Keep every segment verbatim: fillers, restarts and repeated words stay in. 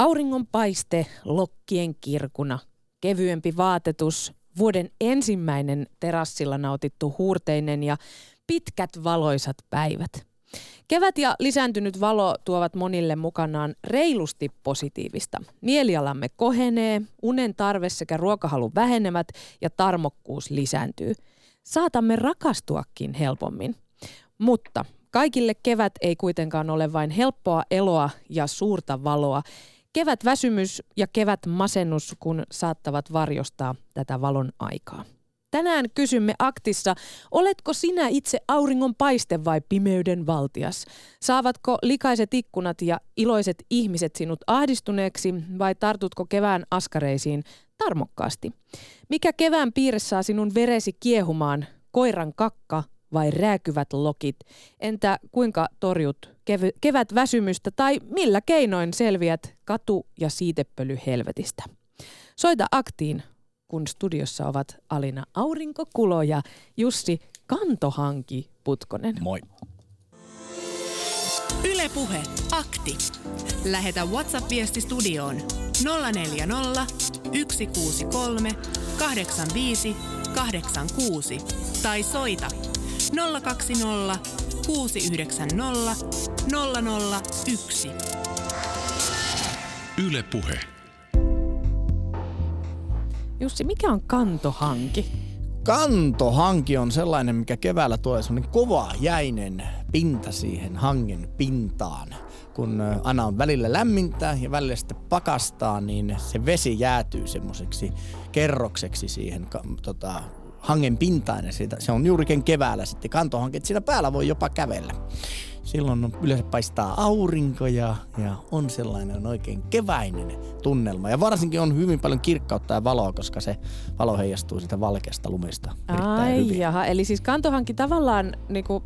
Auringonpaiste, lokkien kirkuna, kevyempi vaatetus, vuoden ensimmäinen terassilla nautittu huurteinen ja pitkät valoisat päivät. Kevät ja lisääntynyt valo tuovat monille mukanaan reilusti positiivista. Mielialamme kohenee, unen tarve sekä ruokahalu vähenevät ja tarmokkuus lisääntyy. Saatamme rakastuakin helpommin. Mutta kaikille kevät ei kuitenkaan ole vain helppoa eloa ja suurta valoa. Kevätväsymys ja kevätmasennus kun saattavat varjostaa tätä valon aikaa. Tänään kysymme Aktissa, oletko sinä itse auringonpaiste vai pimeyden valtias? Saavatko likaiset ikkunat ja iloiset ihmiset sinut ahdistuneeksi vai tartutko kevään askareisiin tarmokkaasti? Mikä kevään piirre saa sinun veresi kiehumaan, koiran kakka vai rääkyvät lokit? Entä kuinka torjut kev- kevätväsymystä tai millä keinoin selviät katu- ja siitepölyhelvetistä? Soita Aktiin, kun studiossa ovat Alina Aurinko Kulo ja Jussi Kantohanki Putkonen. Moi. Yle Puhe, Akti. Lähetä WhatsApp-viesti studioon nolla neljä nolla, yksi kuusi kolme, kahdeksan viisi, kahdeksan kuusi tai soita nolla kaksi nolla, kuusi yhdeksän nolla, nolla nolla yksi. Yle Puhe. Jussi, mikä on kantohanki? Kantohanki on sellainen, mikä keväällä tulee sellainen kova jäinen pinta siihen hangen pintaan. Kun ana on välillä lämmintä ja välillä sitten pakastaa, niin se vesi jäätyy semmoiseksi kerrokseksi siihen tota, hangen pintaan. Ja siitä, se on juurikin keväällä sitten kantohanki, että siinä päällä voi jopa kävellä. Silloin yleensä paistaa aurinko ja, ja on sellainen oikein keväinen tunnelma. Ja varsinkin on hyvin paljon kirkkautta ja valoa, koska se valo heijastuu sitä valkeasta lumesta erittäin Ai hyvin. Jaha, eli siis kantohanki tavallaan niinku,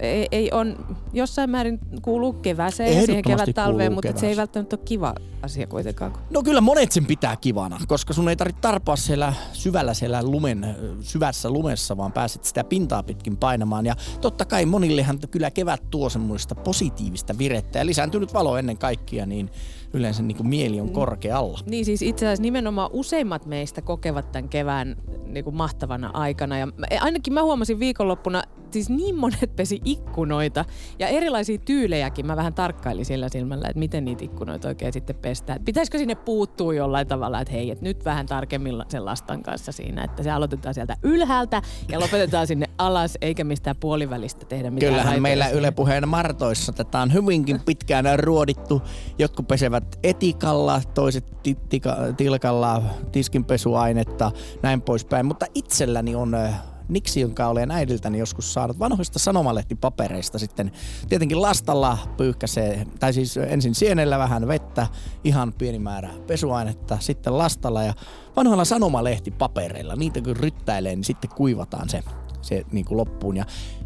ei, ei on, jossain määrin kuuluu kevääseen ja siihen kevät-talveen, mutta se ei välttämättä ole kiva asia kuitenkaan. No kyllä monet sen pitää kivana, koska sun ei tarvitse tarpoa siellä syvällä siellä lumen, syvässä lumessa, vaan pääset sitä pintaa pitkin painamaan. Ja totta kai monillehan kyllä kevät tuo semmoista positiivista virettä ja lisääntynyt valo ennen kaikkea, niin yleensä niin kuin mieli on korkealla. Niin siis itse asiassa nimenomaan useimmat meistä kokevat tämän kevään niin kuin mahtavana aikana. Ja ainakin mä huomasin viikonloppuna, siis niin monet pesi ikkunoita ja erilaisia tyylejäkin. Mä vähän tarkkailin sillä silmällä, että miten niitä ikkunoita oikein sitten pestään. Pitäisikö sinne puuttua jollain tavalla, että hei, että nyt vähän tarkemmin sen lastan kanssa siinä, että se aloitetaan sieltä ylhäältä ja lopetetaan sinne alas, eikä mistään puolivälistä tehdä mitään. Kyllähän meillä Yle Puheen Martoissa tätä on hyvinkin pitkään ruodittu. Jotkut pesevät etikalla, toiset tika, tilkalla, tiskinpesuainetta, näin poispäin. Mutta itselläni on niksi, jonka olen äidiltäni joskus saanut vanhoista sanomalehtipapereista sitten. Tietenkin lastalla pyyhkäsee, tai siis ensin sienellä vähän vettä, ihan pieni määrä pesuainetta, sitten lastalla ja vanhoilla sanomalehtipapereilla. Niitä kun ryttäilee, niin sitten kuivataan se. se niin kuin loppuun. Ja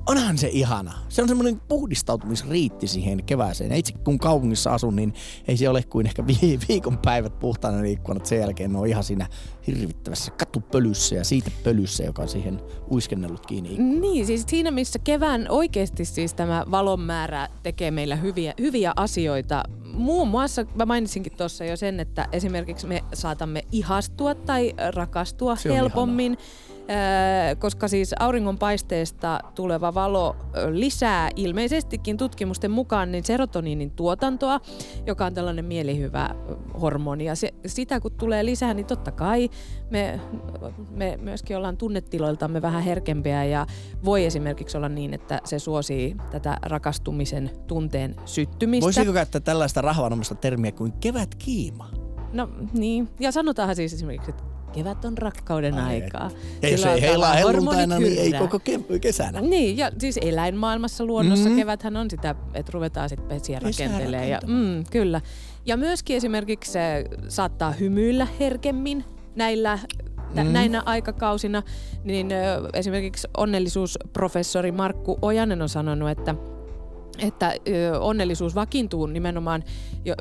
onhan se ihana. Se on semmoinen puhdistautumisriitti siihen kevääseen. Ja itse kun kaupungissa asun, niin ei se ole kuin ehkä vi- viikonpäivät puhtaana ne ikkunat. Sen jälkeen ne on ihan siinä hirvittävässä katupölyssä ja siitepölyssä, joka on siihen uiskennellut kiinni ikkunan. Niin, siis siinä missä kevään oikeasti siis tämä valon määrä tekee meillä hyviä, hyviä asioita. Muun muassa, mä mainitsinkin tuossa jo sen, että esimerkiksi me saatamme ihastua tai rakastua helpommin. Ihanaa. Koska siis auringonpaisteesta tuleva valo lisää ilmeisestikin tutkimusten mukaan niin serotoniinin tuotantoa, joka on tällainen mielihyvä hormoni. Ja se, sitä kun tulee lisää, niin totta kai me, me myöskin ollaan tunnetiloiltamme vähän herkempiä ja voi esimerkiksi olla niin, että se suosii tätä rakastumisen tunteen syttymistä. Voisiko käyttää tällaista rahvanomasta termiä kuin kevätkiima? No niin, ja sanotaan siis esimerkiksi, että kevät on rakkauden Ai aikaa. Ei, jos ei heilaa helluntaina, niin ei koko ke- kesänä. Niin, ja siis eläinmaailmassa luonnossa mm-hmm. keväthän on sitä, että ruvetaan sitten pesiä rakentelemaan. Ja, mm, kyllä. Ja myöskin esimerkiksi se saattaa hymyillä herkemmin näillä, tä, mm. näinä aikakausina. Niin, esimerkiksi onnellisuusprofessori Markku Ojanen on sanonut, että että onnellisuus vakiintuu nimenomaan jo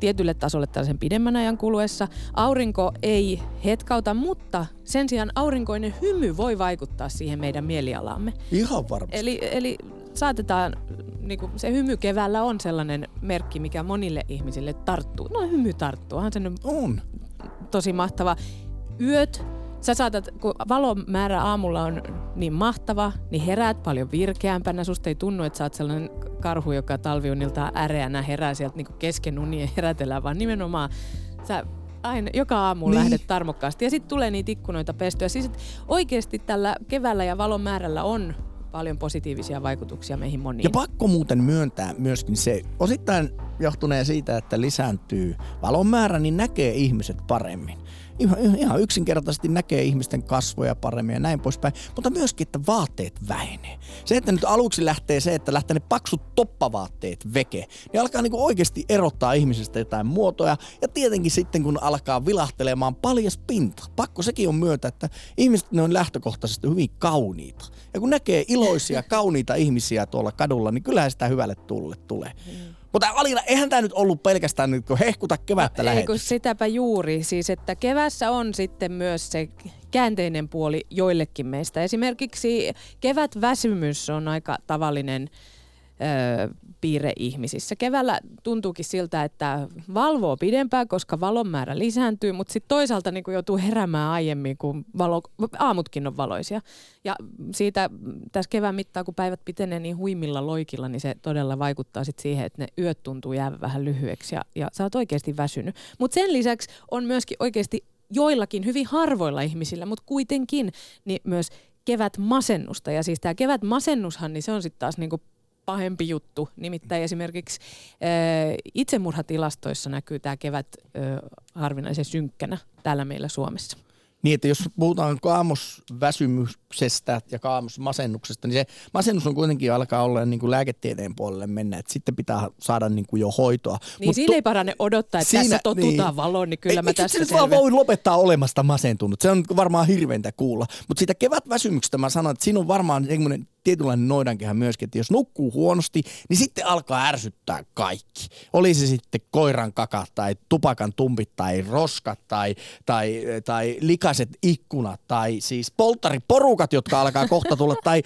tietylle tasolle tällaisen pidemmän ajan kuluessa. Aurinko ei hetkauta, mutta sen sijaan aurinkoinen hymy voi vaikuttaa siihen meidän mielialaamme. Ihan varmasti. Eli, eli saatetaan, niinku, se hymy keväällä on sellainen merkki, mikä monille ihmisille tarttuu. No hymy tarttuu, onhan se nyt on. Tosi mahtava. Yöt, sä saatat, kun valon määrä aamulla on niin mahtava, niin heräät paljon virkeämpänä. Susta ei tunnu, että sä oot sellainen karhu, joka talviuniltaan äreänä herää sieltä niinku kesken unien herätellään, vaan nimenomaan sä aina joka aamu niin. Lähdet tarmokkaasti. Ja sitten tulee niitä ikkunoita pestyä. Siis oikeasti tällä keväällä ja valon määrällä on paljon positiivisia vaikutuksia meihin moniin. Ja pakko muuten myöntää myöskin se, osittain johtuneen siitä, että lisääntyy valon määrä, niin näkee ihmiset paremmin. Ihan, ihan yksinkertaisesti näkee ihmisten kasvoja paremmin ja näin poispäin, mutta myöskin, että vaatteet vähenee. Se, että nyt aluksi lähtee se, että lähtee ne paksut toppavaatteet veke, niin alkaa niinku oikeasti erottaa ihmisestä jotain muotoja. Ja tietenkin sitten, kun alkaa vilahtelemaan paljas pinta, pakko sekin on myötä, että ihmiset ne on lähtökohtaisesti hyvin kauniita. Ja kun näkee iloisia, kauniita ihmisiä tuolla kadulla, niin kyllähän sitä hyvälle tulle tulee. Mutta Alina, eihän tämä nyt ollut pelkästään nyt, kun hehkuta kevättä no, lähetys. Ei kun sitäpä juuri. Siis että kevässä on sitten myös se käänteinen puoli joillekin meistä. Esimerkiksi kevätväsymys on aika tavallinen ö, piirre ihmisissä. Keväällä tuntuukin siltä, että valvoo pidempään, koska valon määrä lisääntyy, mutta sitten toisaalta niin kun joutuu heräämään aiemmin, kun valo, aamutkin on valoisia. Ja siitä tässä kevään mittaan, kun päivät pitenee niin huimilla loikilla, niin se todella vaikuttaa sit siihen, että ne yöt tuntuu jäävän vähän lyhyeksi ja, ja sä oot oikeasti väsynyt. Mutta sen lisäksi on myöskin oikeasti joillakin, hyvin harvoilla ihmisillä, mutta kuitenkin niin myös kevätmasennusta. Ja siis tämä kevätmasennushan, niin se on sitten taas niinku pahempi juttu. Nimittäin esimerkiksi äh, itsemurhatilastoissa näkyy tämä kevät äh, harvinaisen synkkänä täällä meillä Suomessa. Niin, että jos puhutaan kaamosväsymyksestä ja kaamosmasennuksesta, niin se masennus on kuitenkin alkaa olla niin kuin lääketieteen puolelle mennä, että sitten pitää saada niin kuin jo hoitoa. Niin Mut siinä tu- ei parane odottaa, että siinä, tässä totutaan niin. Valoon, niin kyllä ei, mä tässä selviän. Ei, se voi lopettaa olemasta masentunut. Se on varmaan hirveintä kuulla. Mutta siitä kevätväsymyksestä mä sanon, että siinä on varmaan semmoinen tietynlainen noidankehä myöskin, että jos nukkuu huonosti, niin sitten alkaa ärsyttää kaikki. Oli se sitten koiran kaka tai tupakan tumpit tai roskat tai, tai, tai likaiset ikkunat tai siis polttariporukat, jotka alkaa kohta tulla tai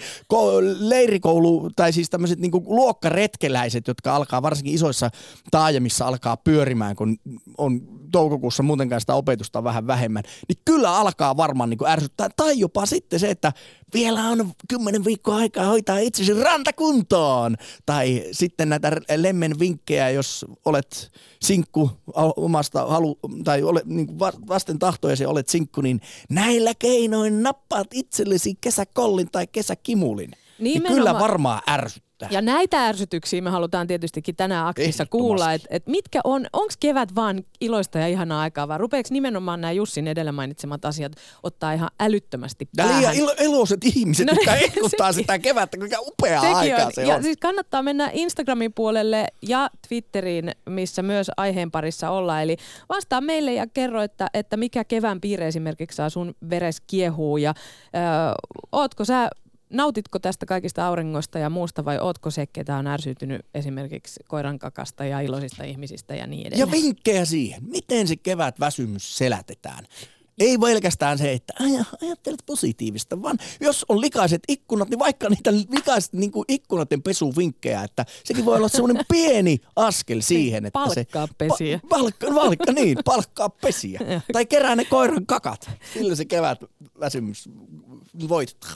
leirikoulu tai siis tämmöiset niinku luokkaretkeläiset, jotka alkaa varsinkin isoissa taajamissa alkaa pyörimään, kun on toukokuussa muutenkaan sitä opetusta vähän vähemmän, niin kyllä alkaa varmaan niinku ärsyttää tai jopa sitten se, että vielä on kymmenen viikkoa aikaa hoitaa itsesi rantakuntoon. Tai sitten näitä lemmen vinkkejä, jos olet sinkku omasta halu, tai olet, niin vasten tahtojasi olet sinkku, niin näillä keinoin nappaat itsellesi kesäkollin tai kesäkimulin. Niin kyllä varmaan ärsyttää. Ja näitä ärsytyksiä me halutaan tietystikin tänään Aksissa kuulla, että et mitkä on, onko kevät vaan iloista ja ihanaa aikaa, vai rupeeko nimenomaan nämä Jussin edellä mainitsemat asiat ottaa ihan älyttömästi päähän? Ja liian iloiset ihmiset, no, jotka ehkuttaa sitä kevättä, kuinka upea aika se on. Ja siis kannattaa mennä Instagramin puolelle ja Twitteriin, missä myös aiheen parissa ollaan. Eli vastaa meille ja kerro, että, että mikä kevään piirre esimerkiksi saa sun veres kiehuu ja öö, ootko sä... Nautitko tästä kaikista auringosta ja muusta vai ootko se, ketä on ärsytynyt esimerkiksi koirankakasta ja iloisista ihmisistä ja niin edelleen? Ja vinkkejä siihen, miten se kevätväsymys selätetään. Ei pelkästään se, että ajattelet positiivista, vaan jos on likaiset ikkunat, niin vaikka niitä likaiset niin kuin ikkunaten pesuvinkkejä, että sekin voi olla semmoinen pieni askel siihen, että se... Palkkaa pesiä. Pa- palkka, valkka, niin, palkkaa pesiä. Tai kerää ne koiran kakat, sillä se kevätväsymys voitetaan.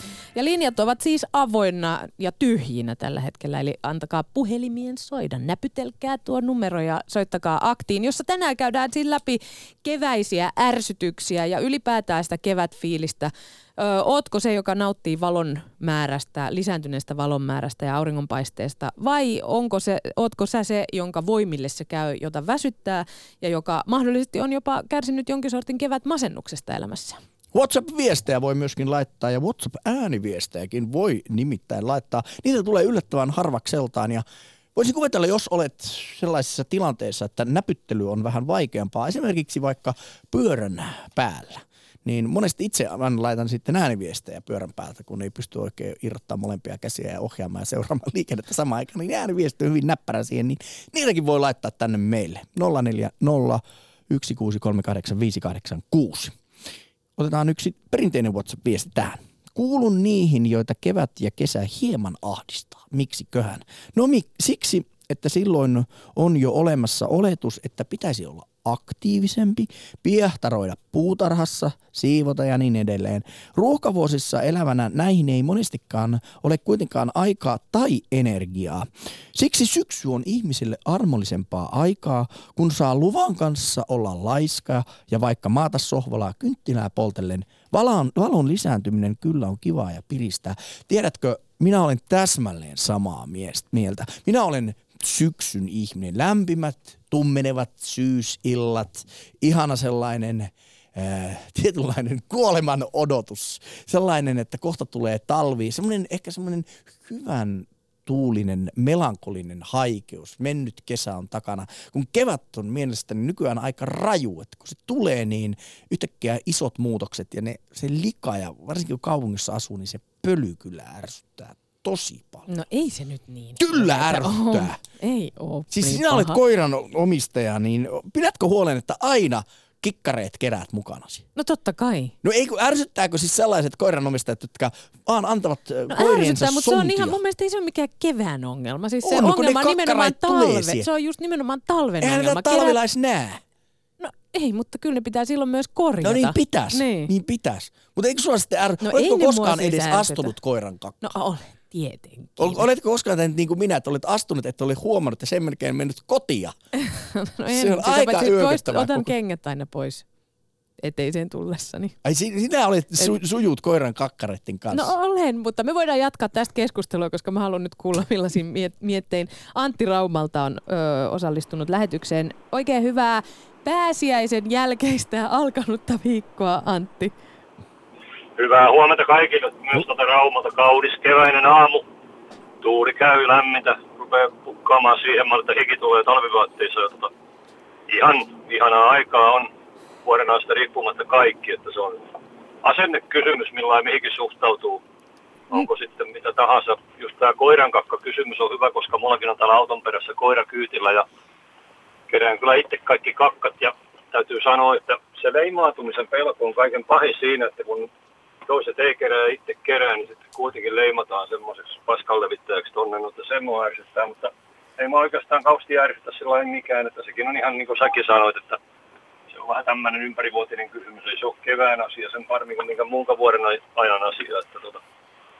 Ja linjat ovat siis avoinna ja tyhjinä tällä hetkellä, eli antakaa puhelimien soida. Näpytelkää tuo numero ja soittakaa Aktiin, jossa tänään käydään siis läpi keväisiä ärsytyksiä ja ylipäätään sitä kevätfiilistä. Öö, ootko se, joka nauttii valon määrästä, lisääntyneestä valon määrästä ja auringonpaisteesta, vai onko se, ootko sä se, jonka voimille se käy, jota väsyttää ja joka mahdollisesti on jopa kärsinyt jonkin sortin kevätmasennuksesta elämässä? WhatsApp-viestejä voi myöskin laittaa ja WhatsApp-ääniviestejäkin voi nimittäin laittaa. Niitä tulee yllättävän harvakseltaan ja voisin kuvitella, jos olet sellaisessa tilanteessa, että näpyttely on vähän vaikeampaa, esimerkiksi vaikka pyörän päällä. niin monesti itse vaan laitan sitten ääniviestejä pyörän päältä, kun ei pysty oikein irrottamaan molempia käsiä ja ohjaamaan ja seuraamaan liikennettä samaan aikaan, niin ääniviesti on hyvin näppärä siihen, niin niitäkin voi laittaa tänne meille. nolla neljä nolla yksi kuusi kolme kahdeksan viisi kahdeksan kuusi. Otetaan yksi perinteinen WhatsApp-viesti tähän. Kuulun niihin, joita kevät ja kesä hieman ahdistaa. Miksiköhän? No siksi, että silloin on jo olemassa oletus, että pitäisi olla aktiivisempi, piehtaroida puutarhassa, siivota ja niin edelleen. Ruuhkavuosissa elävänä näihin ei monestikaan ole kuitenkaan aikaa tai energiaa. Siksi syksy on ihmisille armollisempaa aikaa, kun saa luvan kanssa olla laiska ja vaikka maata sohvalaa kynttilää poltellen. Valon, valon lisääntyminen kyllä on kivaa ja piristää. Tiedätkö, minä olen täsmälleen samaa mieltä. Minä olen syksyn ihminen. Lämpimät, tummenevat syysillat, ihana sellainen äh, tietynlainen kuoleman odotus, sellainen, että kohta tulee talvi, semmoinen ehkä semmoinen hyvän tuulinen, melankolinen haikeus, mennyt kesä on takana. Kun kevät on mielestäni nykyään aika raju, että kun se tulee, niin yhtäkkiä isot muutokset ja ne, se lika ja varsinkin kun kaupungissa asuu, niin se pöly kyllä ärsyttää tosi paljon. No ei se nyt niin. Kyllä ärsyttää. Ei oo. Siis niin sinä paha. Olet koiran omistaja, niin pidätkö huolen, että aina kikkareet keräät mukanasi? No totta kai. No ei, ärsyttääkö siis sellaiset koiranomistajat, jotka vaan antavat no, koiriensa suntia? Mutta se on ihan, mun mielestä ei se ole mikään kevään ongelma. Siis se on, ongelma on nimenomaan talve. Se on just nimenomaan talven Eihän ongelma. Eihän talvilais nää. No ei, mutta kyllä ne pitää silloin myös korjata. No niin pitäis, niin, niin pitäis. Mutta eikö sulla sitten ärsytä? No, oletko koskaan siis edes ärsytä. astunut koiran kakkaan? No olen. Tietenkin. Oletko koskaan tehnyt niin kuin minä, että olet astunut, että olet huomannut ja sen melkein mennyt kotia? No en, se on aika yököttävää. Otan kengät aina pois eteiseen tullessani. Ai sinä olet su- sujuut koiran kakkaretten kanssa. No olen, mutta me voidaan jatkaa tästä keskustelua, koska mä haluan nyt kuulla millaisiin miet- miettein. Antti Raumalta on ö, osallistunut lähetykseen. Oikein hyvää pääsiäisen jälkeistä alkanutta viikkoa, Antti. Hyvää huomenta kaikille, myös tätä Raumalta. Kaudis keväinen aamu. Tuuli käy lämmintä, rupeaa pukkaamaan siihen maalle, että hiki tulee talvivaatteissa. Jotta ihan ihanaa aikaa on vuoden aasta riippumatta kaikki, että se on asennekysymys, millainen mihinkin suhtautuu. Onko sitten mitä tahansa. Just tämä koirankakka-kysymys on hyvä, koska mullakin on täällä auton perässä koirakyytillä ja kerään kyllä itse kaikki kakkat. Ja täytyy sanoa, että se leimaantumisen pelko on kaiken pahin siinä, että kun toiset ei kerää itse kerää, niin sitten kuitenkin leimataan semmoiseksi paskanlevittäjäksi tonne, mutta se mua ärsyttää. Mutta ei mä oikeastaan kauheasti ärsytä sillä mikään, että sekin on ihan niin kuin säkin sanoit, että se on vähän tämmöinen ympärivuotinen kysymys. Ei se ole kevään asia sen paremmin kuin minkä muunkaan vuoden ajan asia, että tota,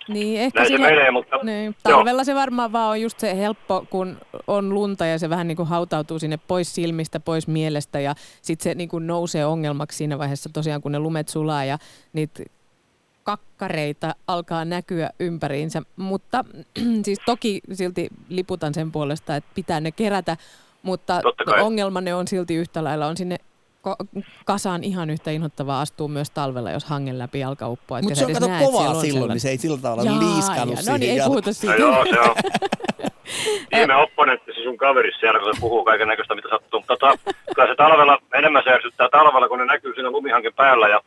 niin, ehkä näin se menee, mutta niin, talvella se varmaan vaan on just se helppo, kun on lunta ja se vähän niin kuin hautautuu sinne pois silmistä, pois mielestä ja sitten se niin kuin nousee ongelmaksi siinä vaiheessa tosiaan, kun ne lumet sulaa ja niitä kakkareita alkaa näkyä ympäriinsä, mutta siis toki silti liputan sen puolesta, että pitää ne kerätä, mutta ongelma ne on silti yhtä lailla. On sinne ko- kasaan ihan yhtä inhottavaa astuu myös talvella, jos hangen läpi alkaa uppoa. Mutta se on kato näet, kovaa silloin, sellainen. Niin se ei sillä tavalla jaa, liiskanut jaa, no niin, ei puhuta siitä. No joo, se on. Viime opponentti, se sun kaveri siellä, kun se puhuu kaiken näköistä, mitä sattuu. Mutta tota, kyllä se talvella, enemmän se ärsyttää talvella, kun ne näkyy siinä lumihanken päällä ja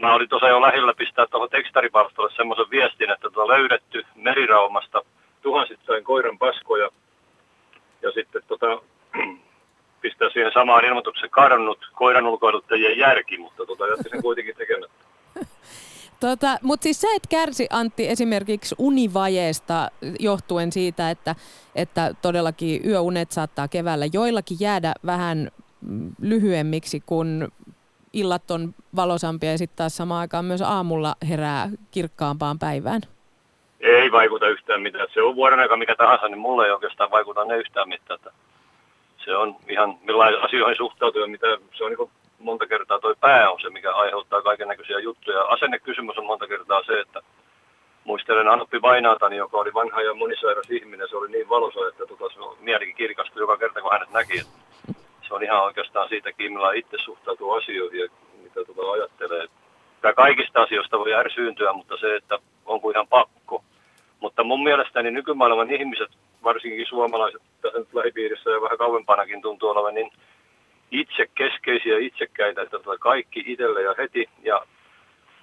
mä olin tuossa jo lähellä pistää tuohon tekstaripalstolle semmoisen viestin, että tuota löydetty meriraumasta tuhansittain koiran paskoja ja sitten tota, pistää siihen samaan ilmoituksen kadonnut koiran ulkoiluttajien järki, mutta tota, jätti sen kuitenkin tekemättä. Tota, mutta siis sä et kärsi, Antti, esimerkiksi univajeesta johtuen siitä, että, että todellakin yöunet saattaa keväällä joillakin jäädä vähän lyhyemmiksi kuin illat on valosampia ja sitten taas samaan aikaan myös aamulla herää kirkkaampaan päivään? Ei vaikuta yhtään mitään. Se on vuoden aika mikä tahansa, niin mulle ei oikeastaan vaikuta ne yhtään mitään. Se on ihan millaisiin asioihin suhtautuu ja mitä se on niin kuin monta kertaa toi pää on se, mikä aiheuttaa kaiken näköisiä juttuja. Asennekysymys on monta kertaa se, että muistelen Anoppi Vainaatani, joka oli vanha ja monisairas ihminen. Se oli niin valoisa, että tuota, se mielikin kirkastui joka kerta, kun hänet näki. Se on ihan oikeastaan siitäkin, millä itse suhtautuu asioihin ja mitä tuota ajattelee. Tämä kaikista asioista voi ärsyyntyä, mutta se, että onko ihan pakko. Mutta mun mielestäni nykymaailman ihmiset, varsinkin suomalaiset tässä nyt lähipiirissä ja vähän kauempanakin tuntuu olevan, niin itsekeskeisiä, itsekkäitä, että kaikki itselle ja heti. Ja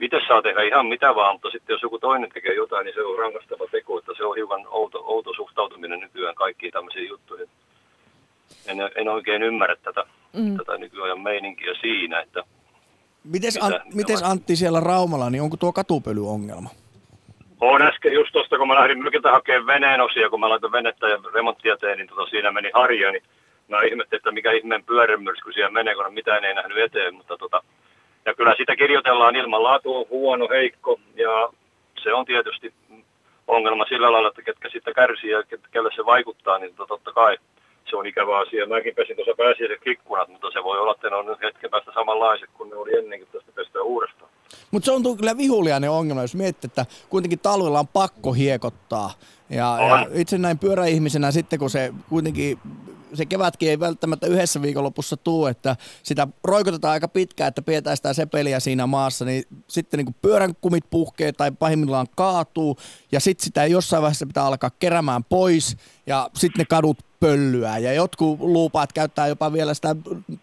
itse saa tehdä ihan mitä vaan, mutta sitten jos joku toinen tekee jotain, niin se on rankastava teko, että se on hiukan outo, outo suhtautuminen nykyään kaikkiin tämmöisiin juttuihin. En, en oikein ymmärrä tätä, mm. tätä nykyajan meininkiä siinä, että... Mites, mitä, An- mitä mites Antti siellä Raumalla, niin onko tuo katupölyongelma? On äsken just tuosta, kun mä lähdin mylkiltä hakemaan veneen osia, kun mä laitan venettä ja remonttia tein, niin tota, siinä meni harja, niin mä ihmettelin, että mikä ihmeen pyörämyrsky siellä menee, kun mitään ei nähnyt eteen, mutta tota... Ja kyllä sitä kirjoitellaan ilman laatu on huono, heikko, ja se on tietysti ongelma sillä lailla, että ketkä sitä kärsii ja kelle se vaikuttaa, niin totta kai se on ikävä asia. Mäkin pesin tuossa pääsiäiset ikkunat, mutta se voi olla, että ne on nyt hetken päästä samanlaiset kuin ne oli ennenkin, tästä pestään uudestaan. Mutta se on kyllä vihuliainen ongelma, jos miettii, että kuitenkin talvella on pakko hiekottaa. Ja, ja itse näin pyöräihmisenä sitten, kun se kuitenkin... Se kevätkin ei välttämättä yhdessä viikonlopussa tule, että sitä roikotetaan aika pitkään, että pidetään sitä sepeliä siinä maassa, niin sitten niin kuin pyörän kumit puhkee tai pahimmillaan kaatuu, ja sitten sitä jossain vaiheessa pitää alkaa keräämään pois, ja sitten ne kadut pöllyää, ja jotkut luupaat käyttää jopa vielä sitä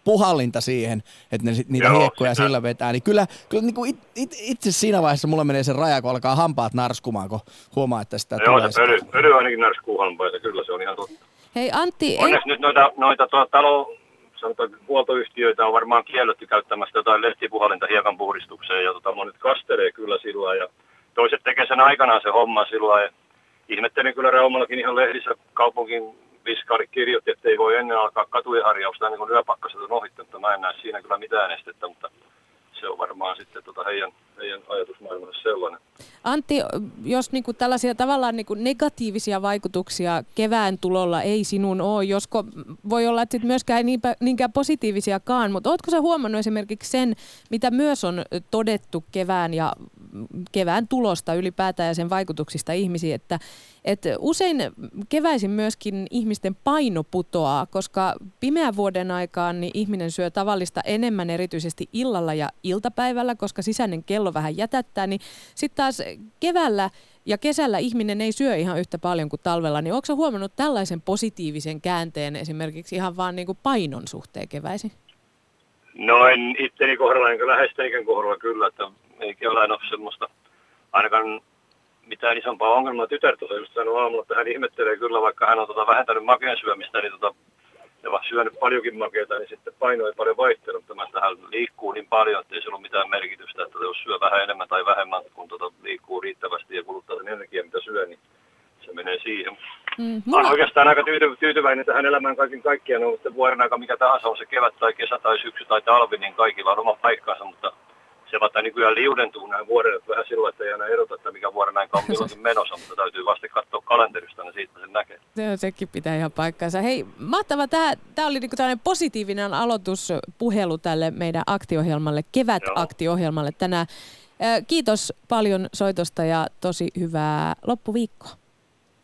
puhallinta siihen, että ne, niitä Joo, hiekkoja sitä. Sillä vetää, niin kyllä, kyllä niin kuin it, it, itse siinä vaiheessa mulla menee se raja, kun alkaa hampaat narskumaan, kun huomaa, että sitä Joo, tulee. Joo, se pöly, pöly ainakin narskuu hampaita, kyllä se on ihan totta. Hei Antti, onneksi ei... nyt noita, noita tuo, talo, sanotaan, huoltoyhtiöitä on varmaan kielletty käyttämästä jotain lehtipuhalinta hiekan puhdistukseen. Ja tota, monet kastelee kyllä silloin ja toiset tekee sen aikanaan se homma silloin. Ihmettelin kyllä Raumallakin ihan lehdissä kaupungin viskaari kirjoitti, että ei voi ennen alkaa katujen harjausta ennen kuin yöpakkaset on ohittanut. Mä en näe siinä kyllä mitään estettä, mutta se on varmaan sitten tota heidän, heidän ajatusmaailmansa sellainen. Antti, jos niinku tällaisia tavallaan niinku negatiivisia vaikutuksia kevään tulolla ei sinun ole, josko voi olla, että sit myöskään ei niinpä, niinkään positiivisiakaan, mutta ootko sä huomannut esimerkiksi sen, mitä myös on todettu kevään ja kevään tulosta ylipäätään ja sen vaikutuksista ihmisiin, että et usein keväisin myöskin ihmisten paino putoaa, koska pimeän vuoden aikaan niin ihminen syö tavallista enemmän erityisesti illalla ja iltapäivällä, koska sisäinen kello vähän jätättää, niin sitten taas keväällä ja kesällä ihminen ei syö ihan yhtä paljon kuin talvella, niin ootko sä huomannut tällaisen positiivisen käänteen esimerkiksi ihan vaan niin kuin painon suhteen keväisin? No en itteni kohdalla, enkä läheisteinkään kohdalla kyllä, että ei kevään ole semmoista ainakaan mitään isompaa ongelmaa. Tytär tuossa just sanoi aamulla, että hän ihmettelee kyllä, vaikka hän on tota vähentänyt makeen syömistä, niin tota, ja syönyt paljonkin makeita, niin sitten paino ei paljon vaihtelu, mutta hän liikkuu niin paljon, että ei se ollut mitään merkitystä, että jos syö vähän enemmän tai vähemmän, kun tota liikkuu riittävästi ja kuluttaa sen energiaa, mitä syö, niin se menee siihen. Mm, mulla... Olen oikeastaan aika tyyty- tyytyväinen tähän elämään kaiken kaikkiaan, on sitten vuoden aika mikä tahansa on se kevät tai kesä tai syksy tai talvi, niin kaikilla on oma paikkansa, mutta se vaikka nykyään liudentuu näin vuoden vähän silloin, että ei aina erota, että mikä vuoden aika on milloinkin menossa, mutta täytyy vasta katsoa kalenterista, niin siitä sen näkee. Se, sekin pitää ihan paikkaansa. Hei, mahtava. Tämä oli niinku tällainen positiivinen aloituspuhelu tälle meidän aktiohjelmalle, kevätaktiohjelmalle tänään. Kiitos paljon soitosta ja tosi hyvää loppuviikkoa.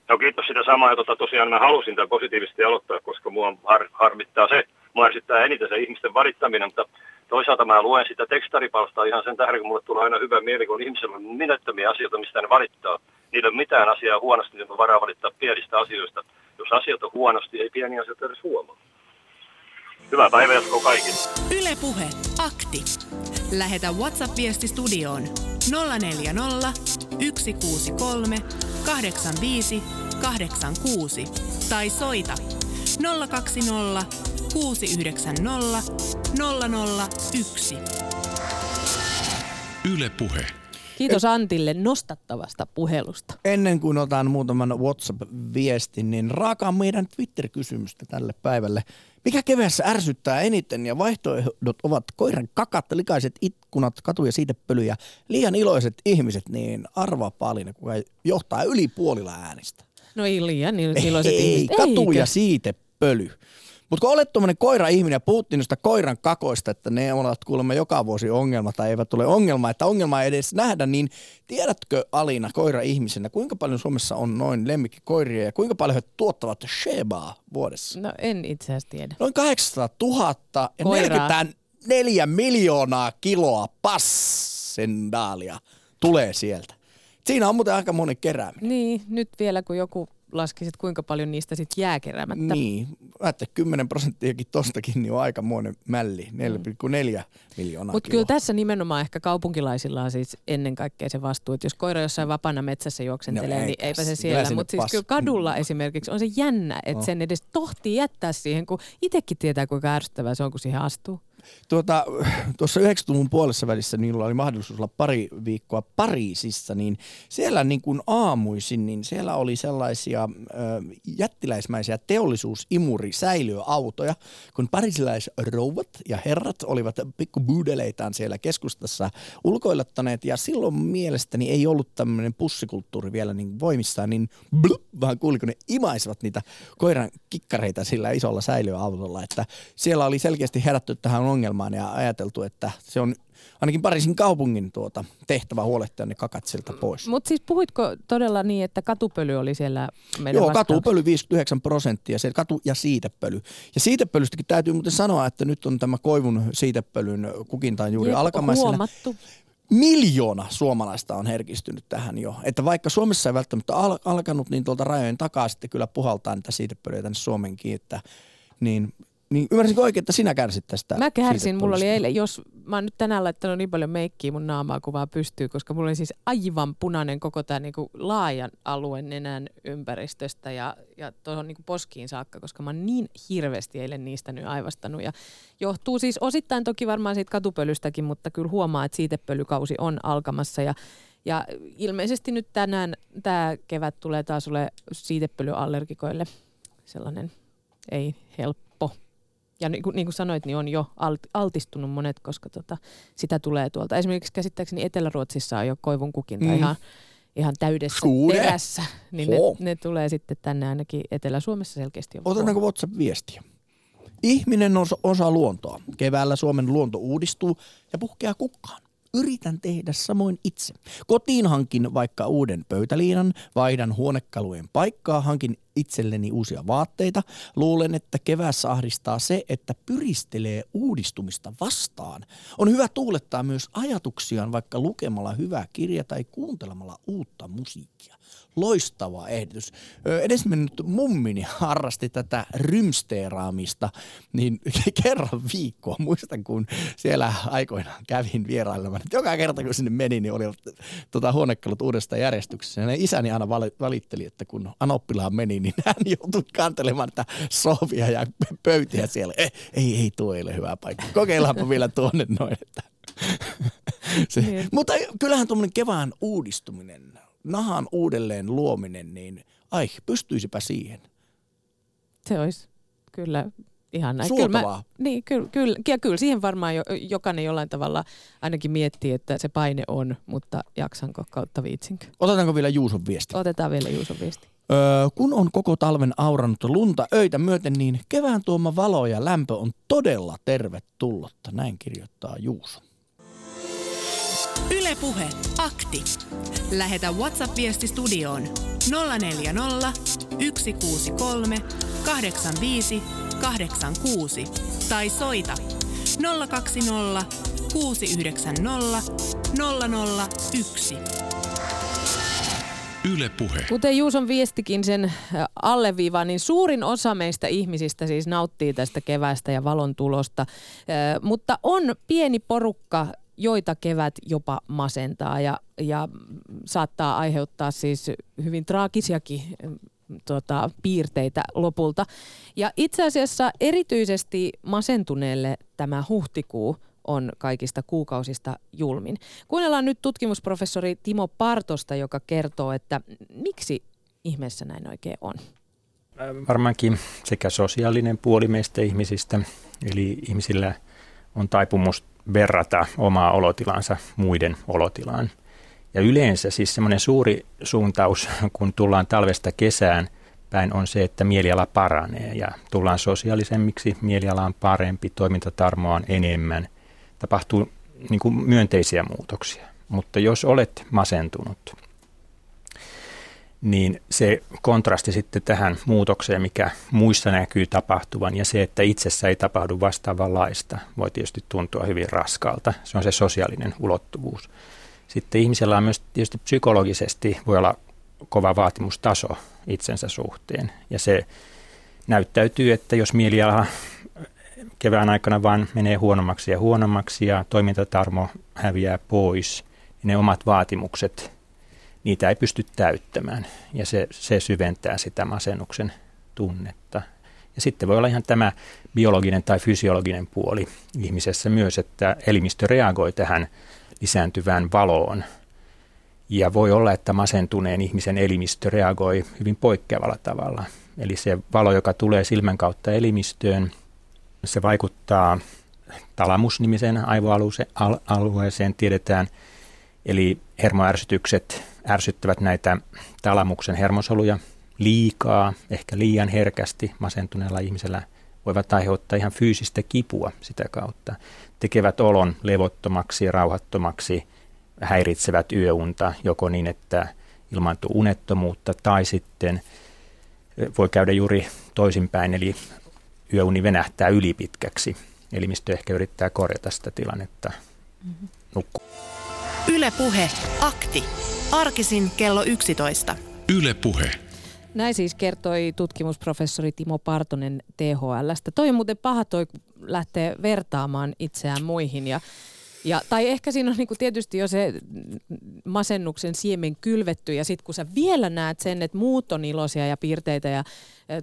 No kiitos sitä samaa. Ja tota, tosiaan mä halusin tämän positiivisesti aloittaa, koska mua har- harmittaa se, mua ärsyttää eniten se ihmisten valittaminen, mutta toisaalta mä luen sitä tekstaripalstaa ihan sen tähden, kun mulle tulee aina hyvä mieli, kun ihmisillä on minettömiä asioita, mistä ne valittaa. Niillä ei ole mitään asiaa huonosti, niin on varaa valittaa pienistä asioista. Jos asiat on huonosti, ei pieniä asioita edes huomaa. Hyvää päivänjatkoa kaikille. Yle Puhe. Akti. Lähetä WhatsApp-viesti studioon nolla neljä nolla, yksi kuusi kolme, kahdeksan viisi, kahdeksan kuusi tai soita nolla kaksi nolla, kuusi yhdeksän nolla, nolla nolla yksi. Yle Puhe. Kiitos Antille nostattavasta puhelusta. Ennen kuin otan muutaman WhatsApp-viestin, niin raakaan meidän Twitter-kysymystä tälle päivälle. Mikä keväässä ärsyttää eniten ja vaihtoehdot ovat koiran kakat, likaiset itkunat, katu- ja siitepölyjä, liian iloiset ihmiset, niin arvaapa Alina, kuka johtaa yli puolilla äänistä. No ei liian iloiset ei, ihmiset. Ei, katu- ja siitepöly. Mutta kun olet tuommoinen koira-ihminen ja puhuttiin noista koiran kakoista, että ne ovat kuulemma joka vuosi ongelma tai eivät ole ongelma, että ongelmaa ei edes nähdä, niin tiedätkö Alina koira-ihmisenä, kuinka paljon Suomessa on noin lemmikkikoiria ja kuinka paljon he tuottavat shebaa vuodessa? No en itse asiassa tiedä. Noin kahdeksansataa tuhatta ja neljäkymmentäneljä miljoonaa kiloa passendaalia tulee sieltä. Siinä on muuten aika moni kerääminen. Niin, nyt vielä kun joku laskisit, kuinka paljon niistä sitten jää keräämättä? Niin, ajattelin kymmenen prosenttiakin tostakin niin on aikamoinen mälli, neljä pilkku neljä miljoonaa. Mutta kyllä tässä nimenomaan ehkä kaupunkilaisilla on siis ennen kaikkea se vastuu, että jos koira jossain vapaana metsässä juoksentelee, no, niin eipä se siellä. Mutta siis kyllä kadulla esimerkiksi on se jännä, että sen edes tohtii jättää siihen, kun itsekin tietää kuinka ärsyttävää se on, kun siihen astuu. Tuota, tuossa yhdeksänkymmentäluvun puolessa välissä niillä oli mahdollisuus olla pari viikkoa Pariisissa, niin siellä niin kuin aamuisin, niin siellä oli sellaisia äh, jättiläismäisiä teollisuusimurisäiliöautoja, kun pariisilaisrouvat ja herrat olevat pikkubuudeleitaan siellä keskustassa ulkoilettaneet, ja silloin mielestäni ei ollut tämmöinen pussikulttuuri vielä niin voimissaan, niin blup, vaan kuuli, kun ne imaisivat niitä koiran kikkareita sillä isolla säiliöautolla, että siellä oli selkeästi herätty tähän ongelmaan ja ajateltu, että se on ainakin Pariisin kaupungin tuota tehtävä huolehtia ne kakat sieltä pois. Mutta siis puhuitko todella niin, että katupöly oli siellä meidän Joo, katupöly viisikymmentäyhdeksän prosenttia, se katu- ja siitepöly. Ja siitepölystäkin täytyy muuten sanoa, että nyt on tämä koivun siitepölyn kukintaan juuri alkamaisella. Huomattu. Miljoona suomalaista on herkistynyt tähän jo. Että vaikka Suomessa ei välttämättä al- alkanut, niin tuolta rajojen takaa sitten kyllä puhaltaa niitä siitepölyjä tänne Suomenkin, että niin... Niin ymmärsinkö oikein, että sinä kärsit tästä? Mä kärsin, mulla oli eilen, jos mä oon nyt tänään laittanut niin paljon meikkiä mun naamaa kuvaa pystyy, koska mulla oli siis aivan punainen koko tää niinku laajan alueen nenän ympäristöstä ja, ja tuohon niinku poskiin saakka, koska mä oon niin hirveästi eilen niistä nyt aivastanut. Ja johtuu siis osittain toki varmaan siitä katupölystäkin, mutta kyllä huomaa, että siitepölykausi on alkamassa ja Ja ilmeisesti nyt tänään tää kevät tulee taas ole siitepölyallergikoille sellainen ei helppo. Ja niin kuin, niin kuin sanoit, niin on jo altistunut monet, koska tota, sitä tulee tuolta. Esimerkiksi käsittääkseni Etelä-Ruotsissa on jo koivun kukinta mm. ihan, ihan täydessä terässä. Niin ne, ne tulee sitten tänne ainakin Etelä-Suomessa selkeästi jo. Otetaanko WhatsApp-viestiä? Ihminen on osa luontoa. Keväällä Suomen luonto uudistuu ja puhkeaa kukkaan. Yritän tehdä samoin itse. Kotiin hankin vaikka uuden pöytäliinan, vaihdan huonekalujen paikkaa, hankin itselleni uusia vaatteita. Luulen, että keväässä ahdistaa se, että pyristelee uudistumista vastaan. On hyvä tuulettaa myös ajatuksiaan vaikka lukemalla hyvää kirjaa tai kuuntelemalla uutta musiikkia. Loistava ehdotus. Edesmennyt mummini harrasti tätä rymsteeraamista niin kerran viikkoa. Muistan, kun siellä aikoinaan kävin vierailemaan. Joka kerta, kun sinne meni, niin oli tuota, huonekalut uudesta järjestyksessä. Ja isäni aina valitteli, että kun anoppilaan meni, niin hän joutui kantelemaan tätä sohvia ja pöytiä siellä. Eh, ei, ei, tuo ei ole hyvä paikka. Kokeillaanpa vielä tuonne noin. Se. Mutta kyllähän tuommoinen kevään uudistuminen, nahan uudelleen luominen, niin ai, pystyisipä siihen. Se olisi kyllä ihanaa. Suotavaa. Niin, kyllä, kyllä, kyllä siihen varmaan jo, jokainen jollain tavalla ainakin miettii, että se paine on, mutta jaksanko kautta viitsinkö. Otetaanko vielä Juuson viesti? Otetaan vielä Juuson viesti. Öö, kun on koko talven aurannut lunta öitä myöten, niin kevään tuoma valo ja lämpö on todella tervetullutta. Näin kirjoittaa Juuso. Yle Puhe. Akti. Lähetä WhatsApp-viesti studioon nolla neljä nolla, yksi kuusi kolme, kahdeksan viisi, kahdeksan kuusi tai soita nolla kaksi nolla, kuusi yhdeksän nolla, nolla nolla yksi. Yle Puhe. Kuten Juuson viestikin sen alleviivaa, niin suurin osa meistä ihmisistä siis nauttii tästä kevästä ja valon tulosta, eh, mutta on pieni porukka, joita kevät jopa masentaa ja, ja saattaa aiheuttaa siis hyvin traagisiakin tota, piirteitä lopulta. Ja itse asiassa erityisesti masentuneelle tämä huhtikuu on kaikista kuukausista julmin. Kuunnellaan nyt tutkimusprofessori Timo Partosta, joka kertoo, että miksi ihmeessä näin oikein on. Varmaankin sekä sosiaalinen puoli meistä ihmisistä, eli ihmisillä on taipumus verrata omaa olotilansa muiden olotilaan. Ja yleensä siis semmoinen suuri suuntaus, kun tullaan talvesta kesään päin, on se, että mieliala paranee ja tullaan sosiaalisemmiksi, mieliala on parempi, toimintatarmoa on enemmän. Tapahtuu niin kuin myönteisiä muutoksia, mutta jos olet masentunut, niin se kontrasti sitten tähän muutokseen, mikä muissa näkyy tapahtuvan, ja se, että itsessä ei tapahdu vastaavanlaista, voi tietysti tuntua hyvin raskalta. Se on se sosiaalinen ulottuvuus. Sitten ihmisellä on myös tietysti psykologisesti voi olla kova vaatimustaso itsensä suhteen. Ja se näyttäytyy, että jos mieliala kevään aikana vaan menee huonommaksi ja huonommaksi ja toimintatarmo häviää pois, niin ne omat vaatimukset, niitä ei pysty täyttämään. Ja se, se syventää sitä masennuksen tunnetta. Ja sitten voi olla ihan tämä biologinen tai fysiologinen puoli ihmisessä myös, että elimistö reagoi tähän lisääntyvään valoon. Ja voi olla, että masentuneen ihmisen elimistö reagoi hyvin poikkeavalla tavalla. Eli se valo, joka tulee silmän kautta elimistöön, se vaikuttaa talamus-nimiseen aivoalueeseen, tiedetään. Eli hermoärsytykset ärsyttävät näitä talamuksen hermosoluja liikaa, ehkä liian herkästi masentuneella ihmisellä voivat aiheuttaa ihan fyysistä kipua sitä kautta. Tekevät olon levottomaksi, rauhattomaksi, häiritsevät yöunta joko niin, että ilmaantuu unettomuutta tai sitten voi käydä juuri toisinpäin, eli yöuni venähtää ylipitkäksi. Elimistö ehkä yrittää korjata sitä tilannetta. Mm-hmm. Nukkuu. Yle Puhe. Akti. Arkisin kello yksitoista. Yle Puhe. Näin siis kertoi tutkimusprofessori Timo Partonen T H L:stä. Toi on muuten paha, toi lähtee vertaamaan itseään muihin. Ja, ja, tai ehkä siinä on niinku tietysti jo se masennuksen siemen kylvetty. Ja sitten kun sä vielä näet sen, että muut on iloisia ja piirteitä ja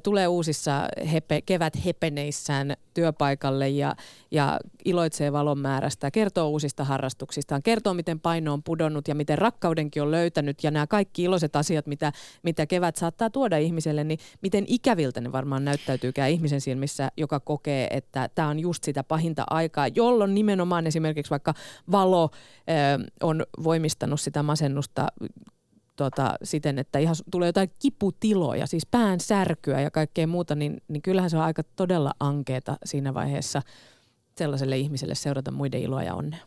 tulee uusissa hepe, keväthepeneissään työpaikalle ja, ja iloitsee valon määrästä, kertoo uusista harrastuksistaan, kertoo miten paino on pudonnut ja miten rakkaudenkin on löytänyt ja nämä kaikki iloiset asiat, mitä, mitä kevät saattaa tuoda ihmiselle, niin miten ikäviltä ne varmaan näyttäytyykään ihmisen silmissä, joka kokee, että tämä on just sitä pahinta aikaa, jolloin nimenomaan esimerkiksi vaikka valo ö, on voimistanut sitä masennusta Tuota, siten, että ihan tulee jotain kiputiloja, siis pään särkyä ja kaikkea muuta, niin, niin kyllähän se on aika todella ankeeta siinä vaiheessa sellaiselle ihmiselle seurata muiden iloa ja onnea.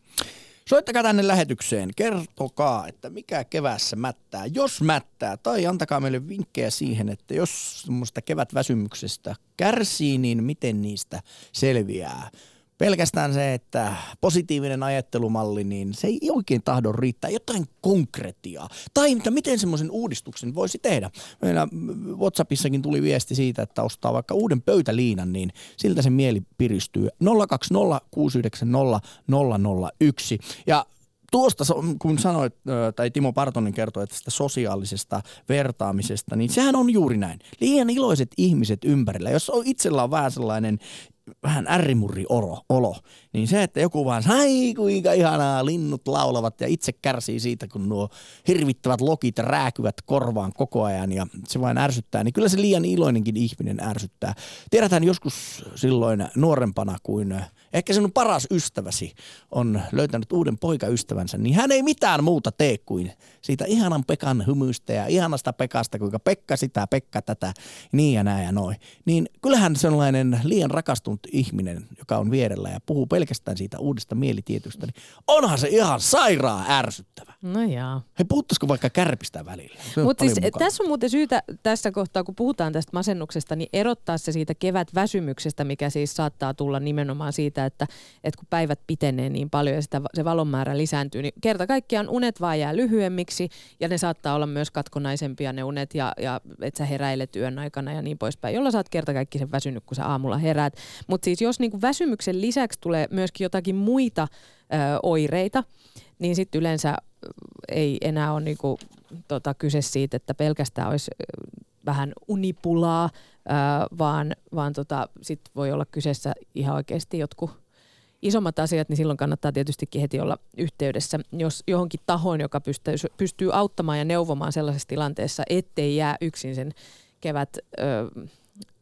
Soittakaa tänne lähetykseen, kertokaa, että mikä keväässä mättää, jos mättää, tai antakaa meille vinkkejä siihen, että jos semmoista kevätväsymyksestä kärsii, niin miten niistä selviää. Pelkästään se, että positiivinen ajattelumalli, niin se ei oikein tahdo riittää. Jotain konkretiaa. Tai mitä, miten semmoisen uudistuksen voisi tehdä. Meillä WhatsAppissakin tuli viesti siitä, että ostaa vaikka uuden pöytäliinan, niin siltä se mieli piristyy. nolla kaksi nolla kuusi yhdeksän nolla nolla nolla yksi. Ja tuosta, kun sanoit, tai Timo Partonen kertoi, että sitä sosiaalisesta vertaamisesta, niin sehän on juuri näin. Liian iloiset ihmiset ympärillä. Jos itsellä on vähän sellainen vähän ärrimurri olo, olo, niin se, että joku vaan, ai kuinka ihanaa, linnut laulavat ja itse kärsii siitä, kun nuo hirvittävät lokit rääkyvät korvaan koko ajan ja se vain ärsyttää, niin kyllä se liian iloinenkin ihminen ärsyttää. Tiedätään joskus silloin nuorempana, kuin ehkä sinun paras ystäväsi on löytänyt uuden poikaystävänsä, niin hän ei mitään muuta tee kuin siitä ihanan Pekan hymystä ja ihanasta Pekasta, kuinka Pekka sitä, Pekka tätä, niin ja näin ja noin. Niin kyllähän sellainen liian rakastunut ihminen, joka on vierellä ja puhuu pelkästään siitä uudesta mielitietystä, niin onhan se ihan sairaan ärsyttävä. No jaa. He puhuttaisiko vaikka kärpistä välillä? Mutta siis mukava. Tässä on muuten syytä tässä kohtaa, kun puhutaan tästä masennuksesta, niin erottaa se siitä kevätväsymyksestä, mikä siis saattaa tulla nimenomaan siitä, että, että kun päivät pitenee niin paljon ja sitä, se valon määrä lisääntyy, niin kerta kaikkiaan unet vaan jää lyhyemmiksi ja ne saattaa olla myös katkonaisempia ne unet ja, ja että sä heräilet yön aikana ja niin poispäin, jolla sä oot kerta kaikkisen väsynyt, kun sä aamulla heräät. Mutta siis jos niinku väsymyksen lisäksi tulee myöskin jotakin muita ö, oireita, niin sitten yleensä ei enää ole niinku, tota, kyse siitä, että pelkästään olisi vähän unipulaa, ö, vaan, vaan tota, sit voi olla kyseessä ihan oikeasti jotkut isommat asiat, niin silloin kannattaa tietystikin heti olla yhteydessä jos johonkin tahoon, joka pystyy, pystyy auttamaan ja neuvomaan sellaisessa tilanteessa, ettei jää yksin sen kevät... Ö,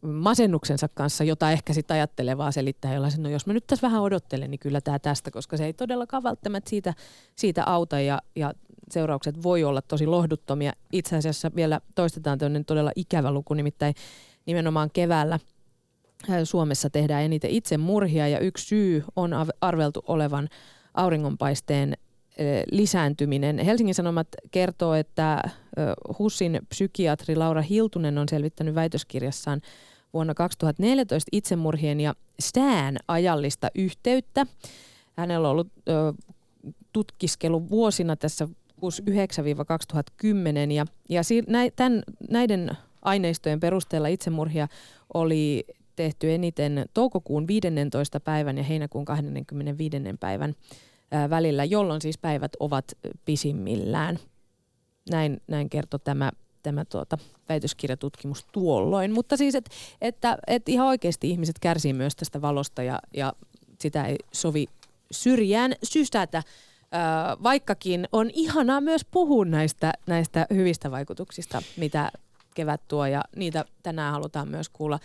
masennuksensa kanssa, jota ehkä sitten ajattelee vaan selittää jollaisen, no jos mä nyt tässä vähän odottelen, niin kyllä tämä tästä, koska se ei todellakaan välttämättä siitä, siitä auta ja, ja seuraukset voi olla tosi lohduttomia. Itse asiassa vielä toistetaan tämmöinen todella ikävä luku, nimittäin nimenomaan keväällä Suomessa tehdään eniten itsemurhia ja yksi syy on arveltu olevan auringonpaisteen lisääntyminen. Helsingin Sanomat kertoo, että HUSin psykiatri Laura Hiltunen on selvittänyt väitöskirjassaan vuonna kaksituhattaneljätoista itsemurhien ja sään ajallista yhteyttä. Hänellä on ollut tutkiskelu vuosina tässä kuusikymmentäyhdeksän kaksituhattakymmenen ja, ja tämän, näiden aineistojen perusteella itsemurhia oli tehty eniten toukokuun viidennentoista päivän ja heinäkuun kahdennenkymmenennenviidennen päivän välillä, jolloin siis päivät ovat pisimmillään. Näin, näin kertoi tämä, tämä tuota, väitöskirjatutkimus tuolloin. Mutta siis, et, että et ihan oikeasti ihmiset kärsii myös tästä valosta ja, ja sitä ei sovi syrjään sysätä, vaikkakin on ihanaa myös puhua näistä, näistä hyvistä vaikutuksista, mitä kevät tuo, ja niitä tänään halutaan myös kuulla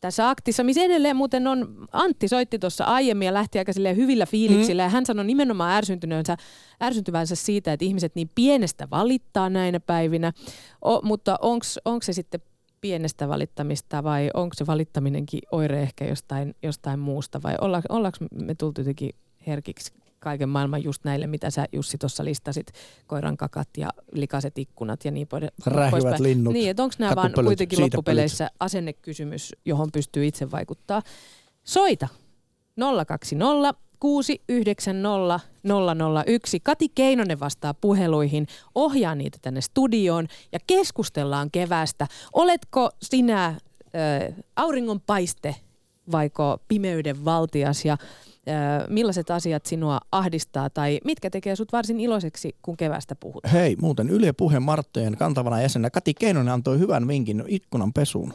tässä aktissa, missä edelleen muuten on, Antti soitti tuossa aiemmin ja lähti aika hyvillä fiiliksillä, mm. ja hän sanoi nimenomaan ärsyntyneensä, ärsyntyvänsä siitä, että ihmiset niin pienestä valittaa näinä päivinä, o, mutta onko se sitten pienestä valittamista vai onko se valittaminenkin oire ehkä jostain, jostain muusta, vai olla, ollaanko me tultu jotenkin herkiksi kaiken maailman just näille, mitä sä Jussi tuossa listasit, koiran kakat ja likaiset ikkunat ja niin poispäin. Rähivät linnut. Niin, että onko nämä vaan kuitenkin loppupeleissä pölyt. Asennekysymys, johon pystyy itse vaikuttaa. Soita nolla kaksi nolla kuusi yhdeksän nolla nolla nolla yksi. Kati Keinonen vastaa puheluihin, ohjaa niitä tänne studioon ja keskustellaan keväästä. Oletko sinä äh, auringonpaiste vaiko pimeyden valtias ja millaiset asiat sinua ahdistaa tai mitkä tekee sut varsin iloiseksi, kun kevästä puhutaan? Hei, muuten Yle Puheen Marttojen kantavana jäsenenä Kati Keinonen antoi hyvän vinkin ikkunan pesuun.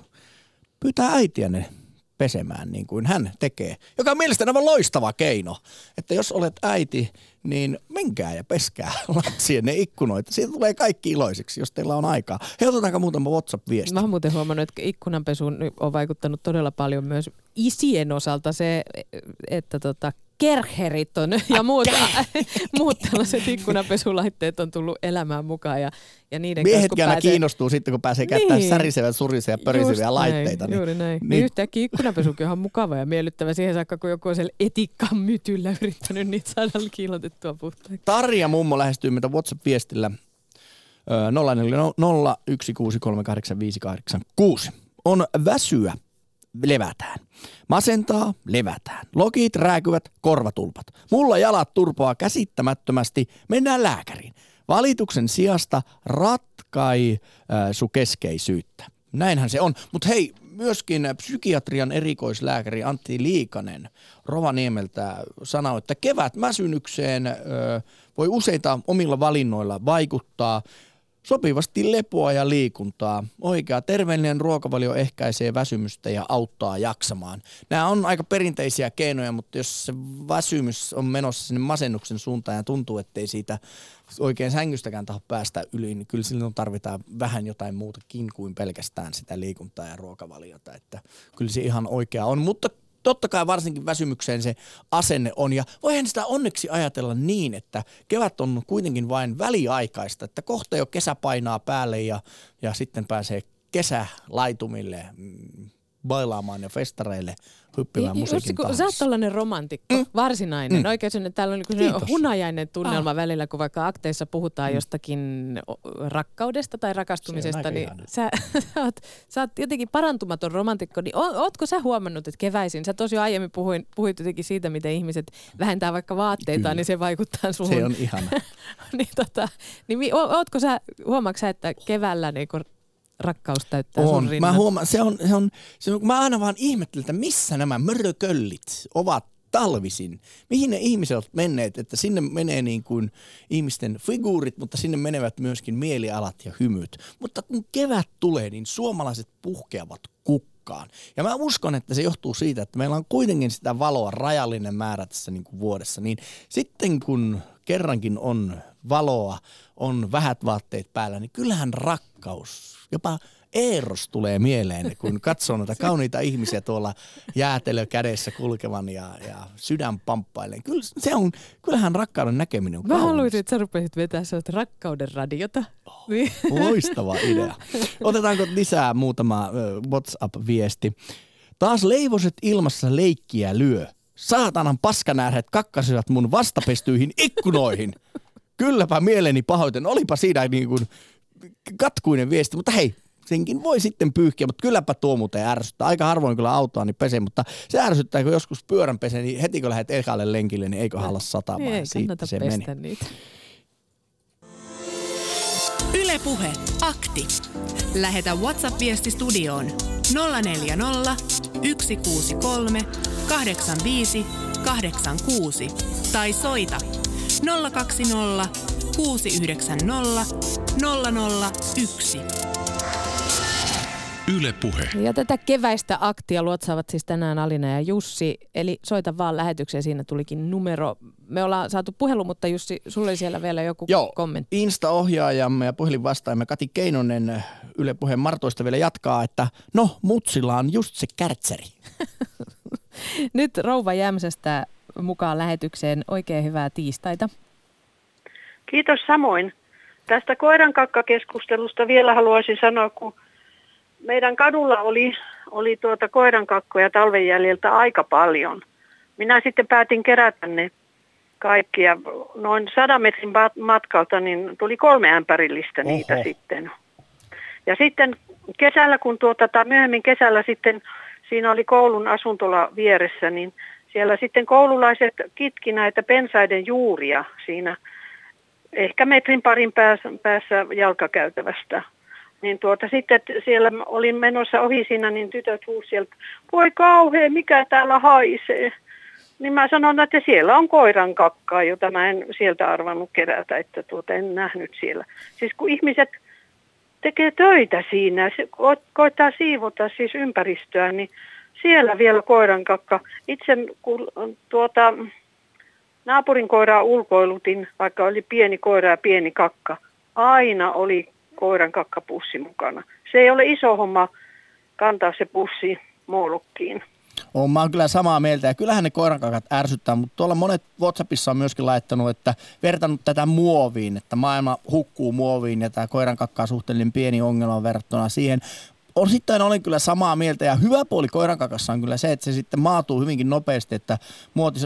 Pyytää äitiänne pesemään niin kuin hän tekee, joka on mielestäni aivan loistava keino. Että jos olet äiti, niin menkää ja peskää lapsien ne ikkunoita. Siitä tulee kaikki iloisiksi, jos teillä on aikaa. Hei, otetaanko muutama WhatsApp-viesti? Mä oon muuten huomannut, että ikkunanpesuun on vaikuttanut todella paljon myös isien osalta se, että tota, kerherit on ja muut, muut tällaiset ikkunapesulaitteet on tullut elämään mukaan. Ja, ja niiden miehetkään pääsee... kiinnostuu sitten, kun pääsee käyttämään niin särisevä, surisevä ja pöriseviä näin, laitteita. Niin, juuri näin. Niin. Yhtäkkiä ikkunapesukin on ihan mukava ja miellyttävä siihen saakka, kun joku on siellä etikkan mytyllä yrittänyt niitä saada kiilotettua puhtaaksi. Tarja mummo lähestyy meitä WhatsApp-viestillä nolla neljä nolla yksi kuusi kolme kahdeksan viisi kahdeksan kuusi. On väsyä. Levätään. Masentaa, levätään. Lokit rääkyvät, korvatulpat. Mulla jalat turpoaa käsittämättömästi, mennään lääkäriin. Valituksen sijasta ratkaisu sun keskeisyyttä. Näinhän se on. Mutta hei, myöskin psykiatrian erikoislääkäri Antti Liikanen Rovaniemeltä sanoi, että kevätmäsynykseen voi useita omilla valinnoilla vaikuttaa. Sopivasti lepoa ja liikuntaa. Oikea terveellinen ruokavalio ehkäisee väsymystä ja auttaa jaksamaan. Nämä on aika perinteisiä keinoja, mutta jos se väsymys on menossa sinne masennuksen suuntaan ja tuntuu, ettei siitä oikein sängystäkään tahdo päästä yli, niin kyllä silloin tarvitaan vähän jotain muutakin kuin pelkästään sitä liikuntaa ja ruokavaliota. Että kyllä se ihan oikea on, mutta totta kai varsinkin väsymykseen se asenne on, ja voihan sitä onneksi ajatella niin, että kevät on kuitenkin vain väliaikaista, että kohta jo kesä painaa päälle ja, ja sitten pääsee kesälaitumille mm, bailaamaan ja festareille hyppimään musiikin tahansa. Sä oot tollainen romantikko, mm. varsinainen, mm. oikein täällä on niin hunajainen tunnelma ah. välillä, kun vaikka akteissa puhutaan mm. jostakin rakkaudesta tai rakastumisesta, niin sä, sä, oot, sä oot jotenkin parantumaton romantikko, niin o, ootko sä huomannut, että keväisin, sä tosi aiemmin puhuin, puhuit jotenkin siitä, miten ihmiset vähentää vaikka vaatteitaan, niin se vaikuttaa suhun. Se on ihana. niin, tota, niin, o, ootko sä, huomaatko sä, että keväällä niin kun rakkaus täyttää on. Sun rinnan. Mä huomaan, se on, se on, se on, mä aina vaan ihmettelen, että missä nämä mörököllit ovat talvisin. Mihin ne ihmiset ovat menneet, että sinne menee niin kuin ihmisten figuurit, mutta sinne menevät myöskin mielialat ja hymyt. Mutta kun kevät tulee, niin suomalaiset puhkeavat kukkaan. Ja mä uskon, että se johtuu siitä, että meillä on kuitenkin sitä valoa rajallinen määrä tässä niin kuin vuodessa. Niin sitten kun kerrankin on valoa, on vähät vaatteet päällä, niin kyllähän rakkaus, jopa Eeros tulee mieleen, kun katsoo noita kauniita ihmisiä tuolla jäätelö kädessä kulkevan ja, ja sydän pamppailen. Kyllä, se on, kyllähän rakkauden näkeminen on kaunis. Mä haluaisin, että sä rupesit vetämään sellaista rakkauden radiota. Oh, loistava idea. Otetaanko lisää muutama WhatsApp-viesti. Taas leivoset ilmassa leikkiä lyö. Saatanan paskanääret kakkasivat mun vastapestyihin ikkunoihin. Kylläpä mieleni pahoiten. Olipa siinä niin kuin katkuinen viesti, mutta hei, senkin voi sitten pyyhkiä, mutta kylläpä tuo muuten ärsyttää. Aika harvoin kyllä autoani niin pesee, mutta se ärsyttää, kun joskus pyörän pesee, niin heti kun lähdet ekalle lenkille, niin eiköhän olla satamaan. Ei, siitä se meni. Niitä. Yle Yle Puhe. Akti. Lähetä WhatsApp-viesti studioon nolla neljä nolla, yksi kuusi kolme, kahdeksan viisi, kahdeksan kuusi tai soita nolla kaksi nolla, kuusi yhdeksän nolla, nolla nolla yksi. Yle Puhe. Ja tätä keväistä aktia luotsaavat siis tänään Alina ja Jussi. Eli soita vaan lähetykseen, siinä tulikin numero. Me ollaan saatu puhelu, mutta Jussi, sulla oli siellä vielä joku Joo, kommentti. Joo, Insta-ohjaajamme ja puhelinvastaajamme Kati Keinonen Yle Puheen Martoista vielä jatkaa, että no, mutsilla on just se kärtsäri. Nyt rouva Jämsästä mukaan lähetykseen. Oikein hyvää tiistaita. Kiitos samoin. Tästä koirankakkakeskustelusta vielä haluaisin sanoa, kun meidän kadulla oli, oli tuota koirankakkoja talven jäljiltä aika paljon. Minä sitten päätin kerätä ne kaikki ja noin sadan metrin matkalta niin tuli kolme ämpärillistä niitä. Oho. Sitten. Ja sitten kesällä, kun tuota, tai myöhemmin kesällä sitten siinä oli koulun asuntola vieressä, niin siellä sitten koululaiset kitki näitä pensaiden juuria siinä ehkä metrin parin päässä, päässä jalkakäytävästä. Niin tuota, sitten siellä olin menossa ohi siinä, niin tytöt huusi sieltä, voi kauhea, mikä täällä haisee. Niin mä sanon, että siellä on koiran kakkaa, jota mä en sieltä arvannut kerätä, että tuota en nähnyt siellä. Siis kun ihmiset tekee töitä siinä, ko- koittaa siivota siis ympäristöä, niin siellä vielä koiran kakka. Itse kun tuota, naapurin koiraa ulkoilutin, vaikka oli pieni koira ja pieni kakka, aina oli koiran kakkapussi mukana. Se ei ole iso homma kantaa se pussi moolukkiin. Oon, mä oon kyllä samaa mieltä ja kyllähän ne koirankakat ärsyttää, mutta tuolla monet WhatsAppissa on myöskin laittanut, että vertannut tätä muoviin, että maailma hukkuu muoviin ja tämä koirankakka on suhteellinen pieni ongelma verrattuna siihen. Osittain olen kyllä samaa mieltä ja hyvä puoli koirankakassa on kyllä se, että se sitten maatuu hyvinkin nopeasti, että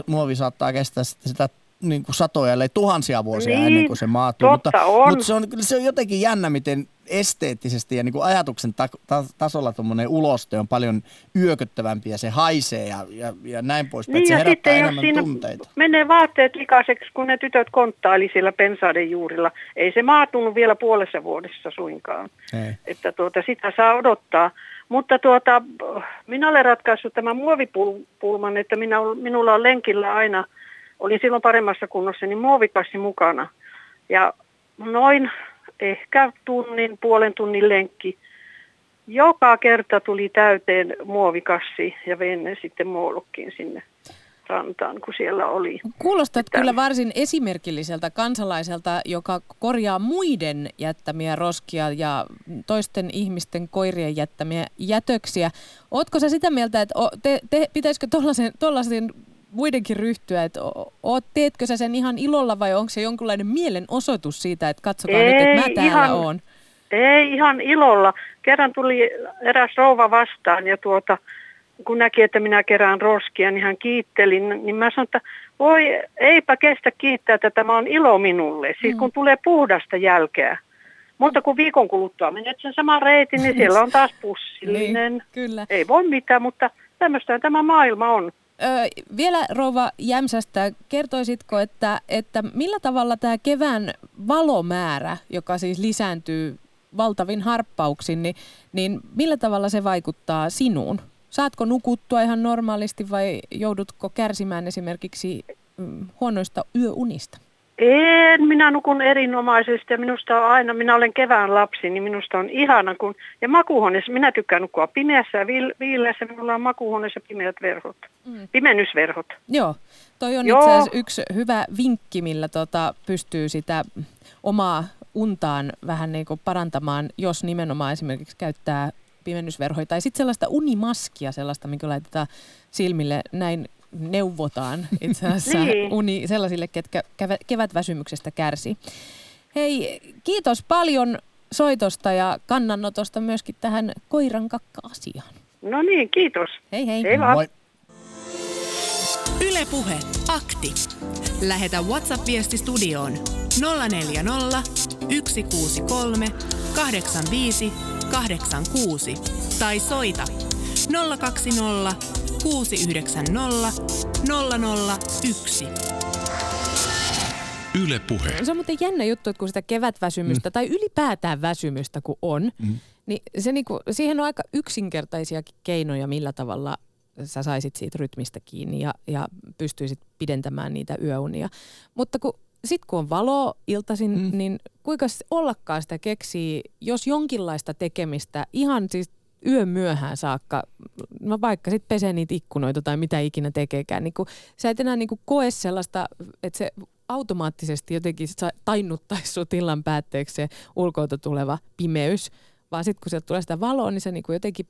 muovi saattaa kestää sitten sitä niin kuin satoja, ellei tuhansia vuosia niin, ennen kuin se maatuu, mutta, mutta se, on, se on jotenkin jännä, miten esteettisesti ja niin kuin ajatuksen ta- ta- tasolla tuommoinen uloste on paljon yököttävämpi ja se haisee ja, ja, ja näin poispäin, niin, se herättää enemmän tunteita. Menee vaatteet likaiseksi, kun ne tytöt konttaili siellä pensaiden juurilla. Ei se maatunut vielä puolessa vuodessa suinkaan, ei. Että tuota, sitä saa odottaa. Mutta tuota, minä olen ratkaissut tämän muovipulman, että minä, minulla on lenkillä aina, olin silloin paremmassa kunnossa, niin muovikassi mukana. Ja noin ehkä tunnin, puolen tunnin lenkki. Joka kerta tuli täyteen muovikassi ja vein ne sitten moolukkiin sinne rantaan, kun siellä oli. Kuulostat että kyllä varsin esimerkilliseltä kansalaiselta, joka korjaa muiden jättämiä roskia ja toisten ihmisten koirien jättämiä jätöksiä. Ootko sä sitä mieltä, että te, te, pitäisikö tollaisen, tollaisen muidenkin ryhtyä, että o, teetkö sä sen ihan ilolla vai onko se jonkinlainen mielenosoitus siitä, että katsokaa ei, nyt, että mä täällä ihan, oon? Ei ihan ilolla. Kerran tuli eräs rouva vastaan ja tuota, kun näki, että minä kerään roskia, niin hän kiitteli. Niin mä sanoin, että voi eipä kestä kiittää tätä, mä oon ilo minulle. Siis kun tulee puhdasta jälkeä. Monta kuin viikon kuluttua menet sen saman reitin, niin siellä on taas pussillinen. Niin, kyllä. Ei voi mitään, mutta tämmöistä tämä maailma on. Öö, vielä rouva Jämsästä, kertoisitko, että, että millä tavalla tämä kevään valomäärä, joka siis lisääntyy valtavin harppauksin, niin, niin millä tavalla se vaikuttaa sinuun? Saatko nukuttua ihan normaalisti vai joudutko kärsimään esimerkiksi huonoista yöunista? En, minä nukun erinomaisesti ja minusta on aina, minä olen kevään lapsi, niin minusta on ihana, kun, ja makuuhuoneessa, minä tykkään nukkua pimeässä ja viileässä, minulla on makuuhuoneessa pimeät verhot, mm. pimennysverhot. Joo, toi on Joo. itse asiassa yksi hyvä vinkki, millä tota pystyy sitä omaa untaan vähän niin kuin parantamaan, jos nimenomaan esimerkiksi käyttää pimennysverhoja tai sitten sellaista unimaskia, sellaista, mikä laitetaan silmille näin. Neuvotaan itse asiassa niin. uni sellaisille, ketkä kevätväsymyksestä kärsii. Hei, kiitos paljon soitosta ja kannanotosta myöskin tähän koirankakka-asiaan. No niin, kiitos. Hei hei. hei Moi. Yle Puhe, akti. Lähetä WhatsApp-viesti studioon nolla neljä nolla, yksi kuusi kolme, kahdeksan viisi, kahdeksan kuusi tai soita nolla kaksi nolla, kuusi yhdeksän nolla, nolla nolla yksi. Yle Puhe. Se on muuten jännä juttu, että kun sitä kevätväsymystä mm. tai ylipäätään väsymystä kun on, mm. niin, se niinku, siihen on aika yksinkertaisia keinoja, millä tavalla sä saisit siitä rytmistä kiinni ja, ja pystyisit pidentämään niitä yöunia. Mutta kun, sit kun on valoa iltaisin, mm. niin kuinka ollakaan sitä keksii, jos jonkinlaista tekemistä ihan siis yön myöhään saakka, no vaikka sitten pesee niitä ikkunoita tai mitä ikinä tekeekään, niin kun, sä et enää niin kun koe sellaista, että se automaattisesti jotenkin tainnuttaisi sun illan päätteeksi se ulkoilta tuleva pimeys, vaan sitten kun sieltä tulee sitä valoa, niin sä niin kun jotenkin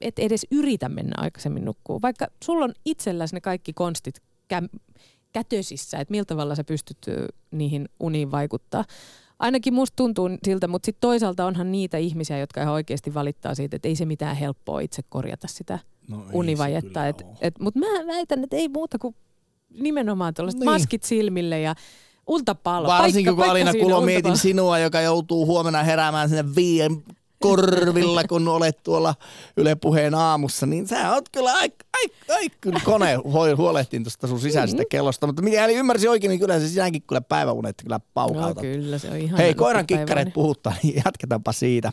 et edes yritä mennä aikaisemmin nukkuun, vaikka sulla on itselläsi ne kaikki konstit kä- kätösissä, että millä tavalla sä pystyt niihin uniin vaikuttaa. Ainakin musta tuntuu siltä, mutta sitten toisaalta onhan niitä ihmisiä, jotka ihan oikeasti valittaa siitä, että ei se mitään helppoa itse korjata sitä no univajetta. Mutta mä väitän, että ei muuta kuin nimenomaan tuollaiset niin. maskit silmille ja ultapallo. Varsinkin paikka, kun paikka Alina Kulo mietin sinua, joka joutuu huomenna heräämään sinne viien korvilla, kun olet tuolla Yle Puheen aamussa, niin sä oot kyllä aika, aika, aika kyllä kone huolehtiin tuosta sun sisäisestä kellosta, mutta mikäli ymmärsin oikein, niin kyllä se sinäkin kyllä päiväunet kyllä paukautat. No kyllä, se on ihan. Hei, koiran kikkareet puhuttaa, niin jatketaanpa siitä.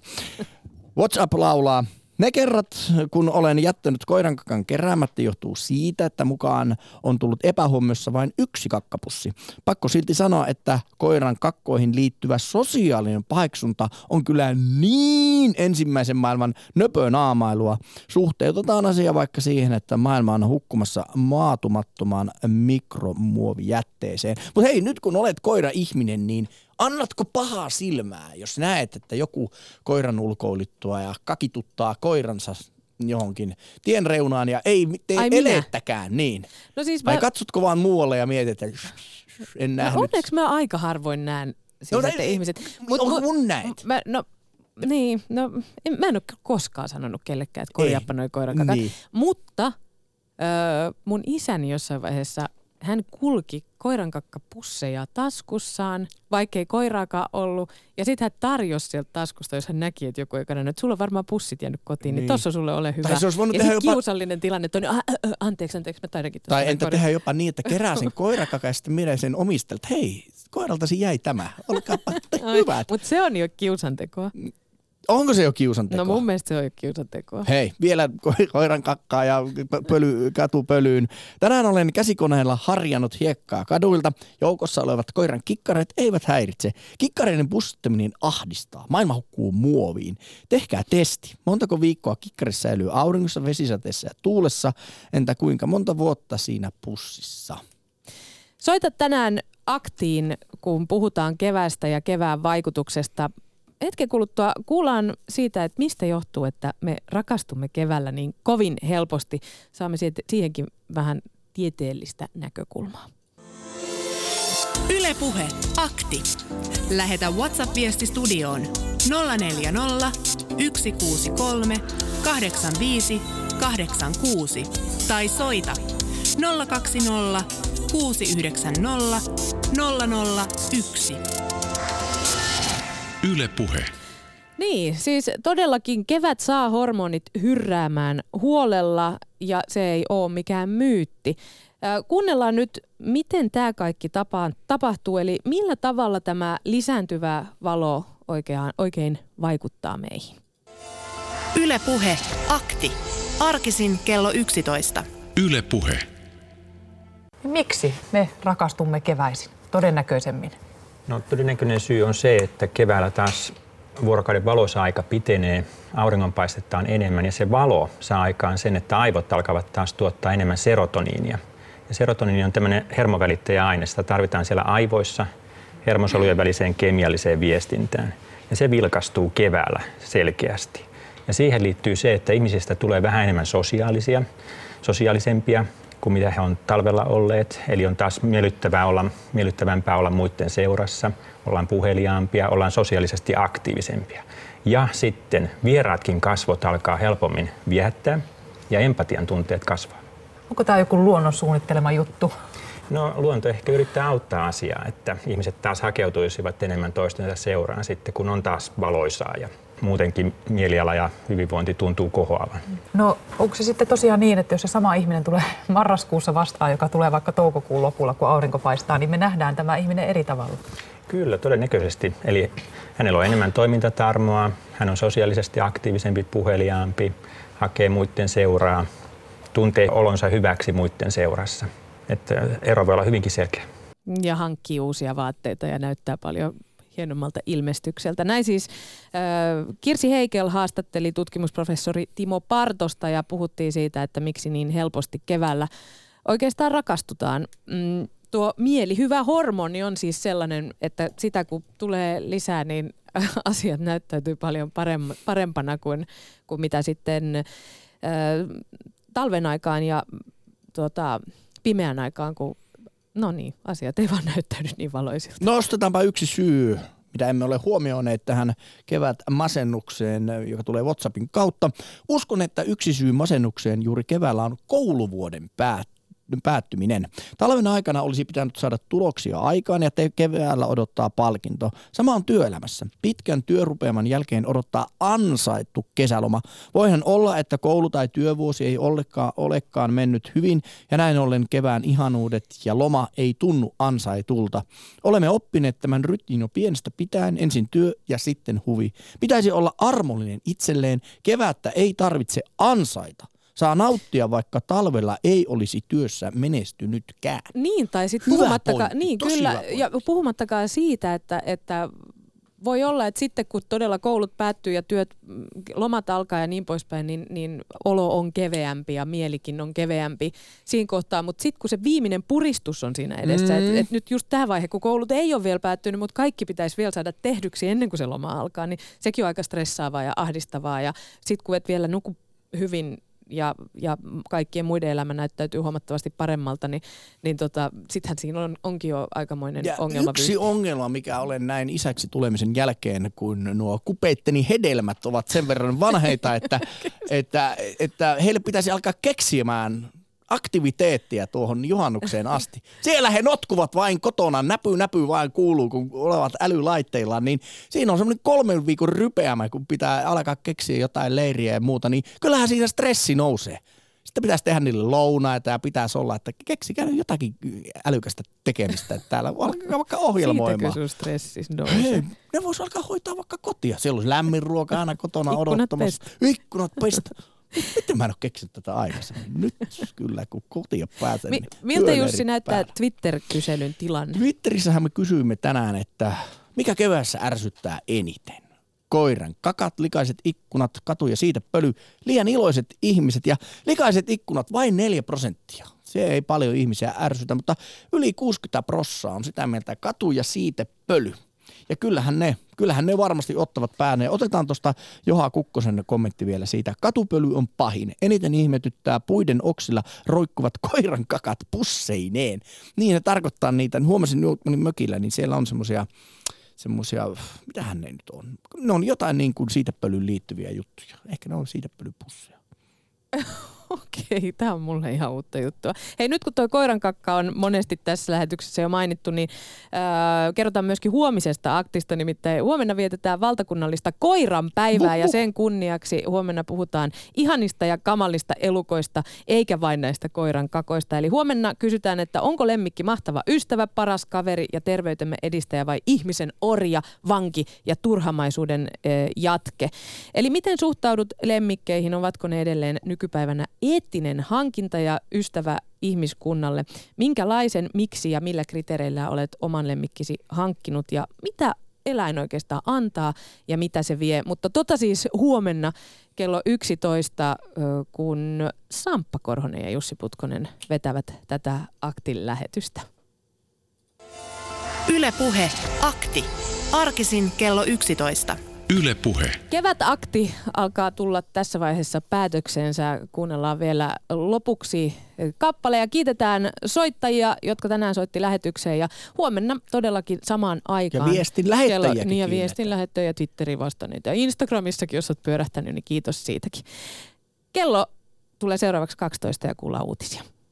WhatsApp laulaa. Ne kerrat, kun olen jättänyt koiran kakan keräämättä, johtuu siitä, että mukaan on tullut epähuomiossa vain yksi kakkapussi. Pakko silti sanoa, että koiran kakkoihin liittyvä sosiaalinen paheksunta on kyllä niin ensimmäisen maailman nöpönaamailua. Suhteutetaan asia vaikka siihen, että maailma on hukkumassa maatumattomaan mikromuovijätteeseen. Mutta hei, nyt kun olet koira-ihminen, niin annatko pahaa silmää, jos näet, että joku koiran ulkoilittua ja kakituttaa koiransa johonkin tien reunaan ja ei tee elettäkään niin? No siis vai mä... katsotko vaan muualle ja mietit, että en nähnyt. No onneksi mä aika harvoin näen siis, no, ihmiset. Mut, on, mun näet. Mä, no, niin, no, en, mä en ole koskaan sanonut kellekään, että korjaappa noi koiran kakat. Niin. Mutta öö, mun isäni jossain vaiheessa... Hän kulki koirankakkapusseja taskussaan, vaikkei koiraakaan ollut. Ja sitten hän tarjosi sieltä taskusta, jos hän näki, että joku ei kannanut, että sulla on varmaan pussit jäänyt kotiin, niin, niin tossa sulle ole hyvä. Tai se olisi voinut ja tehdä jopa... kiusallinen tilanne, on, äh, äh, anteeksi, anteeksi, mä taidankin. Tai entä koiran... tehdä jopa niin, että kerää sen koirakakan ja sitten minä sen omistelta. Hei, koiraltasi jäi tämä, olkaapa hyvät. Mutta se on jo kiusantekoa. Onko se jo kiusantekoa? No mun mielestä se on jo kiusantekoa. Hei, vielä koiran kakkaa ja pöly, katupölyyn. Tänään olen käsikoneella harjannut hiekkaa kaduilta. Joukossa olevat koiran kikkareet eivät häiritse. Kikkareiden pussittaminen ahdistaa. Maailma hukkuu muoviin. Tehkää testi. Montako viikkoa kikkari säilyy auringossa, vesisateessa ja tuulessa? Entä kuinka monta vuotta siinä pussissa? Soita tänään aktiin, kun puhutaan keväästä ja kevään vaikutuksesta. Hetken kuluttua kuullaan siitä, että mistä johtuu, että me rakastumme keväällä niin kovin helposti. Saamme siihenkin vähän tieteellistä näkökulmaa. Yle Puhe, akti. Lähetä WhatsApp-viesti studioon nolla neljä nolla, yksi kuusi kolme, kahdeksan viisi, kahdeksan kuusi tai soita nolla kaksi nolla, kuusi yhdeksän nolla, nolla nolla yksi. Yle Puhe. Niin, siis todellakin kevät saa hormonit hyrräämään huolella ja se ei ole mikään myytti. Äh, kuunnellaan nyt, miten tämä kaikki tapa- tapahtuu, eli millä tavalla tämä lisääntyvä valo oikeaan, oikein vaikuttaa meihin. Yle Puhe, akti. Arkisin kello yksitoista. Yle Puhe. Miksi me rakastumme keväisin todennäköisemmin? No, todennäköinen syy on se, että keväällä taas vuorokauden valoisa-aika pitenee, auringonpaistetta on enemmän ja se valo saa aikaan sen, että aivot alkavat taas tuottaa enemmän serotoniinia. Ja serotoniini on tämmöinen hermovälittäjäaine, sitä tarvitaan siellä aivoissa hermosolujen väliseen kemialliseen viestintään. Ja se vilkastuu keväällä selkeästi. Ja siihen liittyy se, että ihmisistä tulee vähän enemmän sosiaalisia, sosiaalisempia kuin mitä he on talvella olleet. Eli on taas miellyttävää olla, miellyttävämpää olla muiden seurassa, ollaan puheliaampia, ollaan sosiaalisesti aktiivisempia. Ja sitten vieraatkin kasvot alkaa helpommin viehättää ja empatian tunteet kasvaa. Onko tämä joku luonnon suunnittelema juttu? No, luonto ehkä yrittää auttaa asiaa, että ihmiset taas hakeutuisivat enemmän toistensa seuraan sitten, kun on taas valoisaa ja muutenkin mieliala ja hyvinvointi tuntuu kohoavan. No onko se sitten tosiaan niin, että jos se sama ihminen tulee marraskuussa vastaan, joka tulee vaikka toukokuun lopulla, kun aurinko paistaa, niin me nähdään tämä ihminen eri tavalla? Kyllä, todennäköisesti. Eli hänellä on enemmän toimintatarmoa, hän on sosiaalisesti aktiivisempi, puheliaampi, hakee muiden seuraa, tuntee olonsa hyväksi muiden seurassa. Että ero voi olla hyvinkin selkeä. Ja hankkii uusia vaatteita ja näyttää paljon hienommalta ilmestykseltä. Näin siis äh, Kirsi Heikel haastatteli tutkimusprofessori Timo Partosta ja puhuttiin siitä, että miksi niin helposti keväällä oikeastaan rakastutaan. Mm, tuo mieli, hyvä hormoni on siis sellainen, että sitä kun tulee lisää, niin asiat näyttäytyy paljon paremp- parempana kuin, kuin mitä sitten äh, talven aikaan ja tuota, pimeän aikaan, kun no niin, asiat ei vaan näyttänyt niin valoisilta. Nostetaanpa yksi syy, mitä emme ole huomioineet tähän kevätmasennukseen, joka tulee WhatsAppin kautta. Uskon, että yksi syy masennukseen juuri keväällä on kouluvuoden päättyminen. Talven aikana olisi pitänyt saada tuloksia aikaan ja keväällä odottaa palkinto. Sama on työelämässä. Pitkän työrupeaman jälkeen odottaa ansaittu kesäloma. Voihan olla, että koulu- tai työvuosi ei olekaan, olekaan mennyt hyvin ja näin ollen kevään ihanuudet ja loma ei tunnu ansaitulta. Olemme oppineet tämän rytmin jo pienestä pitäen, ensin työ ja sitten huvi. Pitäisi olla armollinen itselleen. Kevättä ei tarvitse ansaita. Saa nauttia, vaikka talvella ei olisi työssä menestynytkään. Niin, tai sitten puhumattakaan, niin, kyllä, ja puhumattakaan siitä, että, että voi olla, että sitten kun todella koulut päättyy ja työt, lomat alkaa ja niin poispäin, niin, niin olo on keveämpi ja mielikin on keveämpi siinä kohtaa. Mutta sitten kun se viimeinen puristus on siinä edessä, mm. että et nyt just tämä vaihe, kun koulut ei ole vielä päättynyt, mutta kaikki pitäisi vielä saada tehdyksi ennen kuin se loma alkaa, niin sekin on aika stressaavaa ja ahdistavaa. Ja sitten kun et vielä nuku hyvin, Ja, ja kaikkien muiden elämä näyttäytyy huomattavasti paremmalta, niin, niin tota, sittenhän siinä on, onkin jo aikamoinen ongelma. Yksi ongelma, mikä olen näin isäksi tulemisen jälkeen, kun nuo kupeitteni hedelmät ovat sen verran vanheita, että, että, että heille pitäisi alkaa keksimään aktiviteettia tuohon juhannukseen asti. Siellä he notkuvat vain kotona, näpy näpy vain kuuluu, kun olevat älylaitteilla, niin siinä on semmoinen kolmen viikon rypeämä, kun pitää alkaa keksiä jotain leiriä ja muuta, niin kyllähän siinä stressi nousee. Sitten pitäisi tehdä niille lounaita ja pitäisi olla, että keksikää jotakin älykästä tekemistä, että täällä alkaa vaikka ohjelmoimaan. Siitäkö sun stressi nousee? Ne vois alkaa hoitaa vaikka kotia. Siellä olisi lämmin ruoka aina kotona odottamassa. Ikkunat pestä. Miten mä en ole keksinyt tätä aikaisemmin? Nyt kyllä, kun kotia pääsen. Mi- miltä Jussi näyttää Twitter-kyselyn tilanne? Twitterissähän me kysyimme tänään, että mikä keväässä ärsyttää eniten? Koiran kakat, likaiset ikkunat, katu ja siitä pöly, liian iloiset ihmiset ja likaiset ikkunat vain neljä prosenttia. Se ei paljon ihmisiä ärsytä, mutta yli kuusikymmentä prossaa on sitä mieltä katu ja siitä pöly. Ja kyllähän ne, kyllähän ne varmasti ottavat pääneen. Otetaan tuosta Juhana Kukkosen kommentti vielä siitä. Katupöly on pahin. Eniten ihmetyttää puiden oksilla roikkuvat koiran kakat pusseineen. Niin ne tarkoittaa niitä. Huomasin mökillä, niin siellä on semmoisia, semmoisia, mitähän ne nyt on? Ne on jotain niin kuin siitepölyyn liittyviä juttuja. Ehkä ne on siitepölypusseja. Okei, tämä on mulle ihan uutta juttua. Hei, nyt kun tuo koirankakka on monesti tässä lähetyksessä jo mainittu, niin öö, kerrotaan myöskin huomisesta aktista. Nimittäin huomenna vietetään valtakunnallista koiranpäivää ja sen kunniaksi huomenna puhutaan ihanista ja kamalista elukoista, eikä vain näistä koirankakoista. Eli huomenna kysytään, että onko lemmikki mahtava ystävä, paras kaveri ja terveytemme edistäjä vai ihmisen orja, vanki ja turhamaisuuden ö, jatke. Eli miten suhtaudut lemmikkeihin, ovatko ne edelleen nykypäivänä eettinen hankinta ja ystävä ihmiskunnalle. Minkälaisen, miksi ja millä kriteereillä olet oman lemmikkisi hankkinut ja mitä eläin oikeastaan antaa ja mitä se vie. Mutta tota siis huomenna kello yksitoista, kun Samppa Korhonen ja Jussi Putkonen vetävät tätä Aktin lähetystä. Yle Puhe, Akti. Arkisin kello yksitoista. Yle Puhe. Kevätakti alkaa tulla tässä vaiheessa päätöksensä. Kuunnellaan vielä lopuksi kappale ja kiitetään soittajia, jotka tänään soitti lähetykseen. Ja huomenna todellakin samaan aikaan. Ja viestin lähettäjiäkin. Niin ja viestin lähettäjiä, Twitteriin vastanneita. Ja Instagramissakin, jos olet pyörähtänyt, niin kiitos siitäkin. Kello tulee seuraavaksi kaksitoista ja kuullaan uutisia.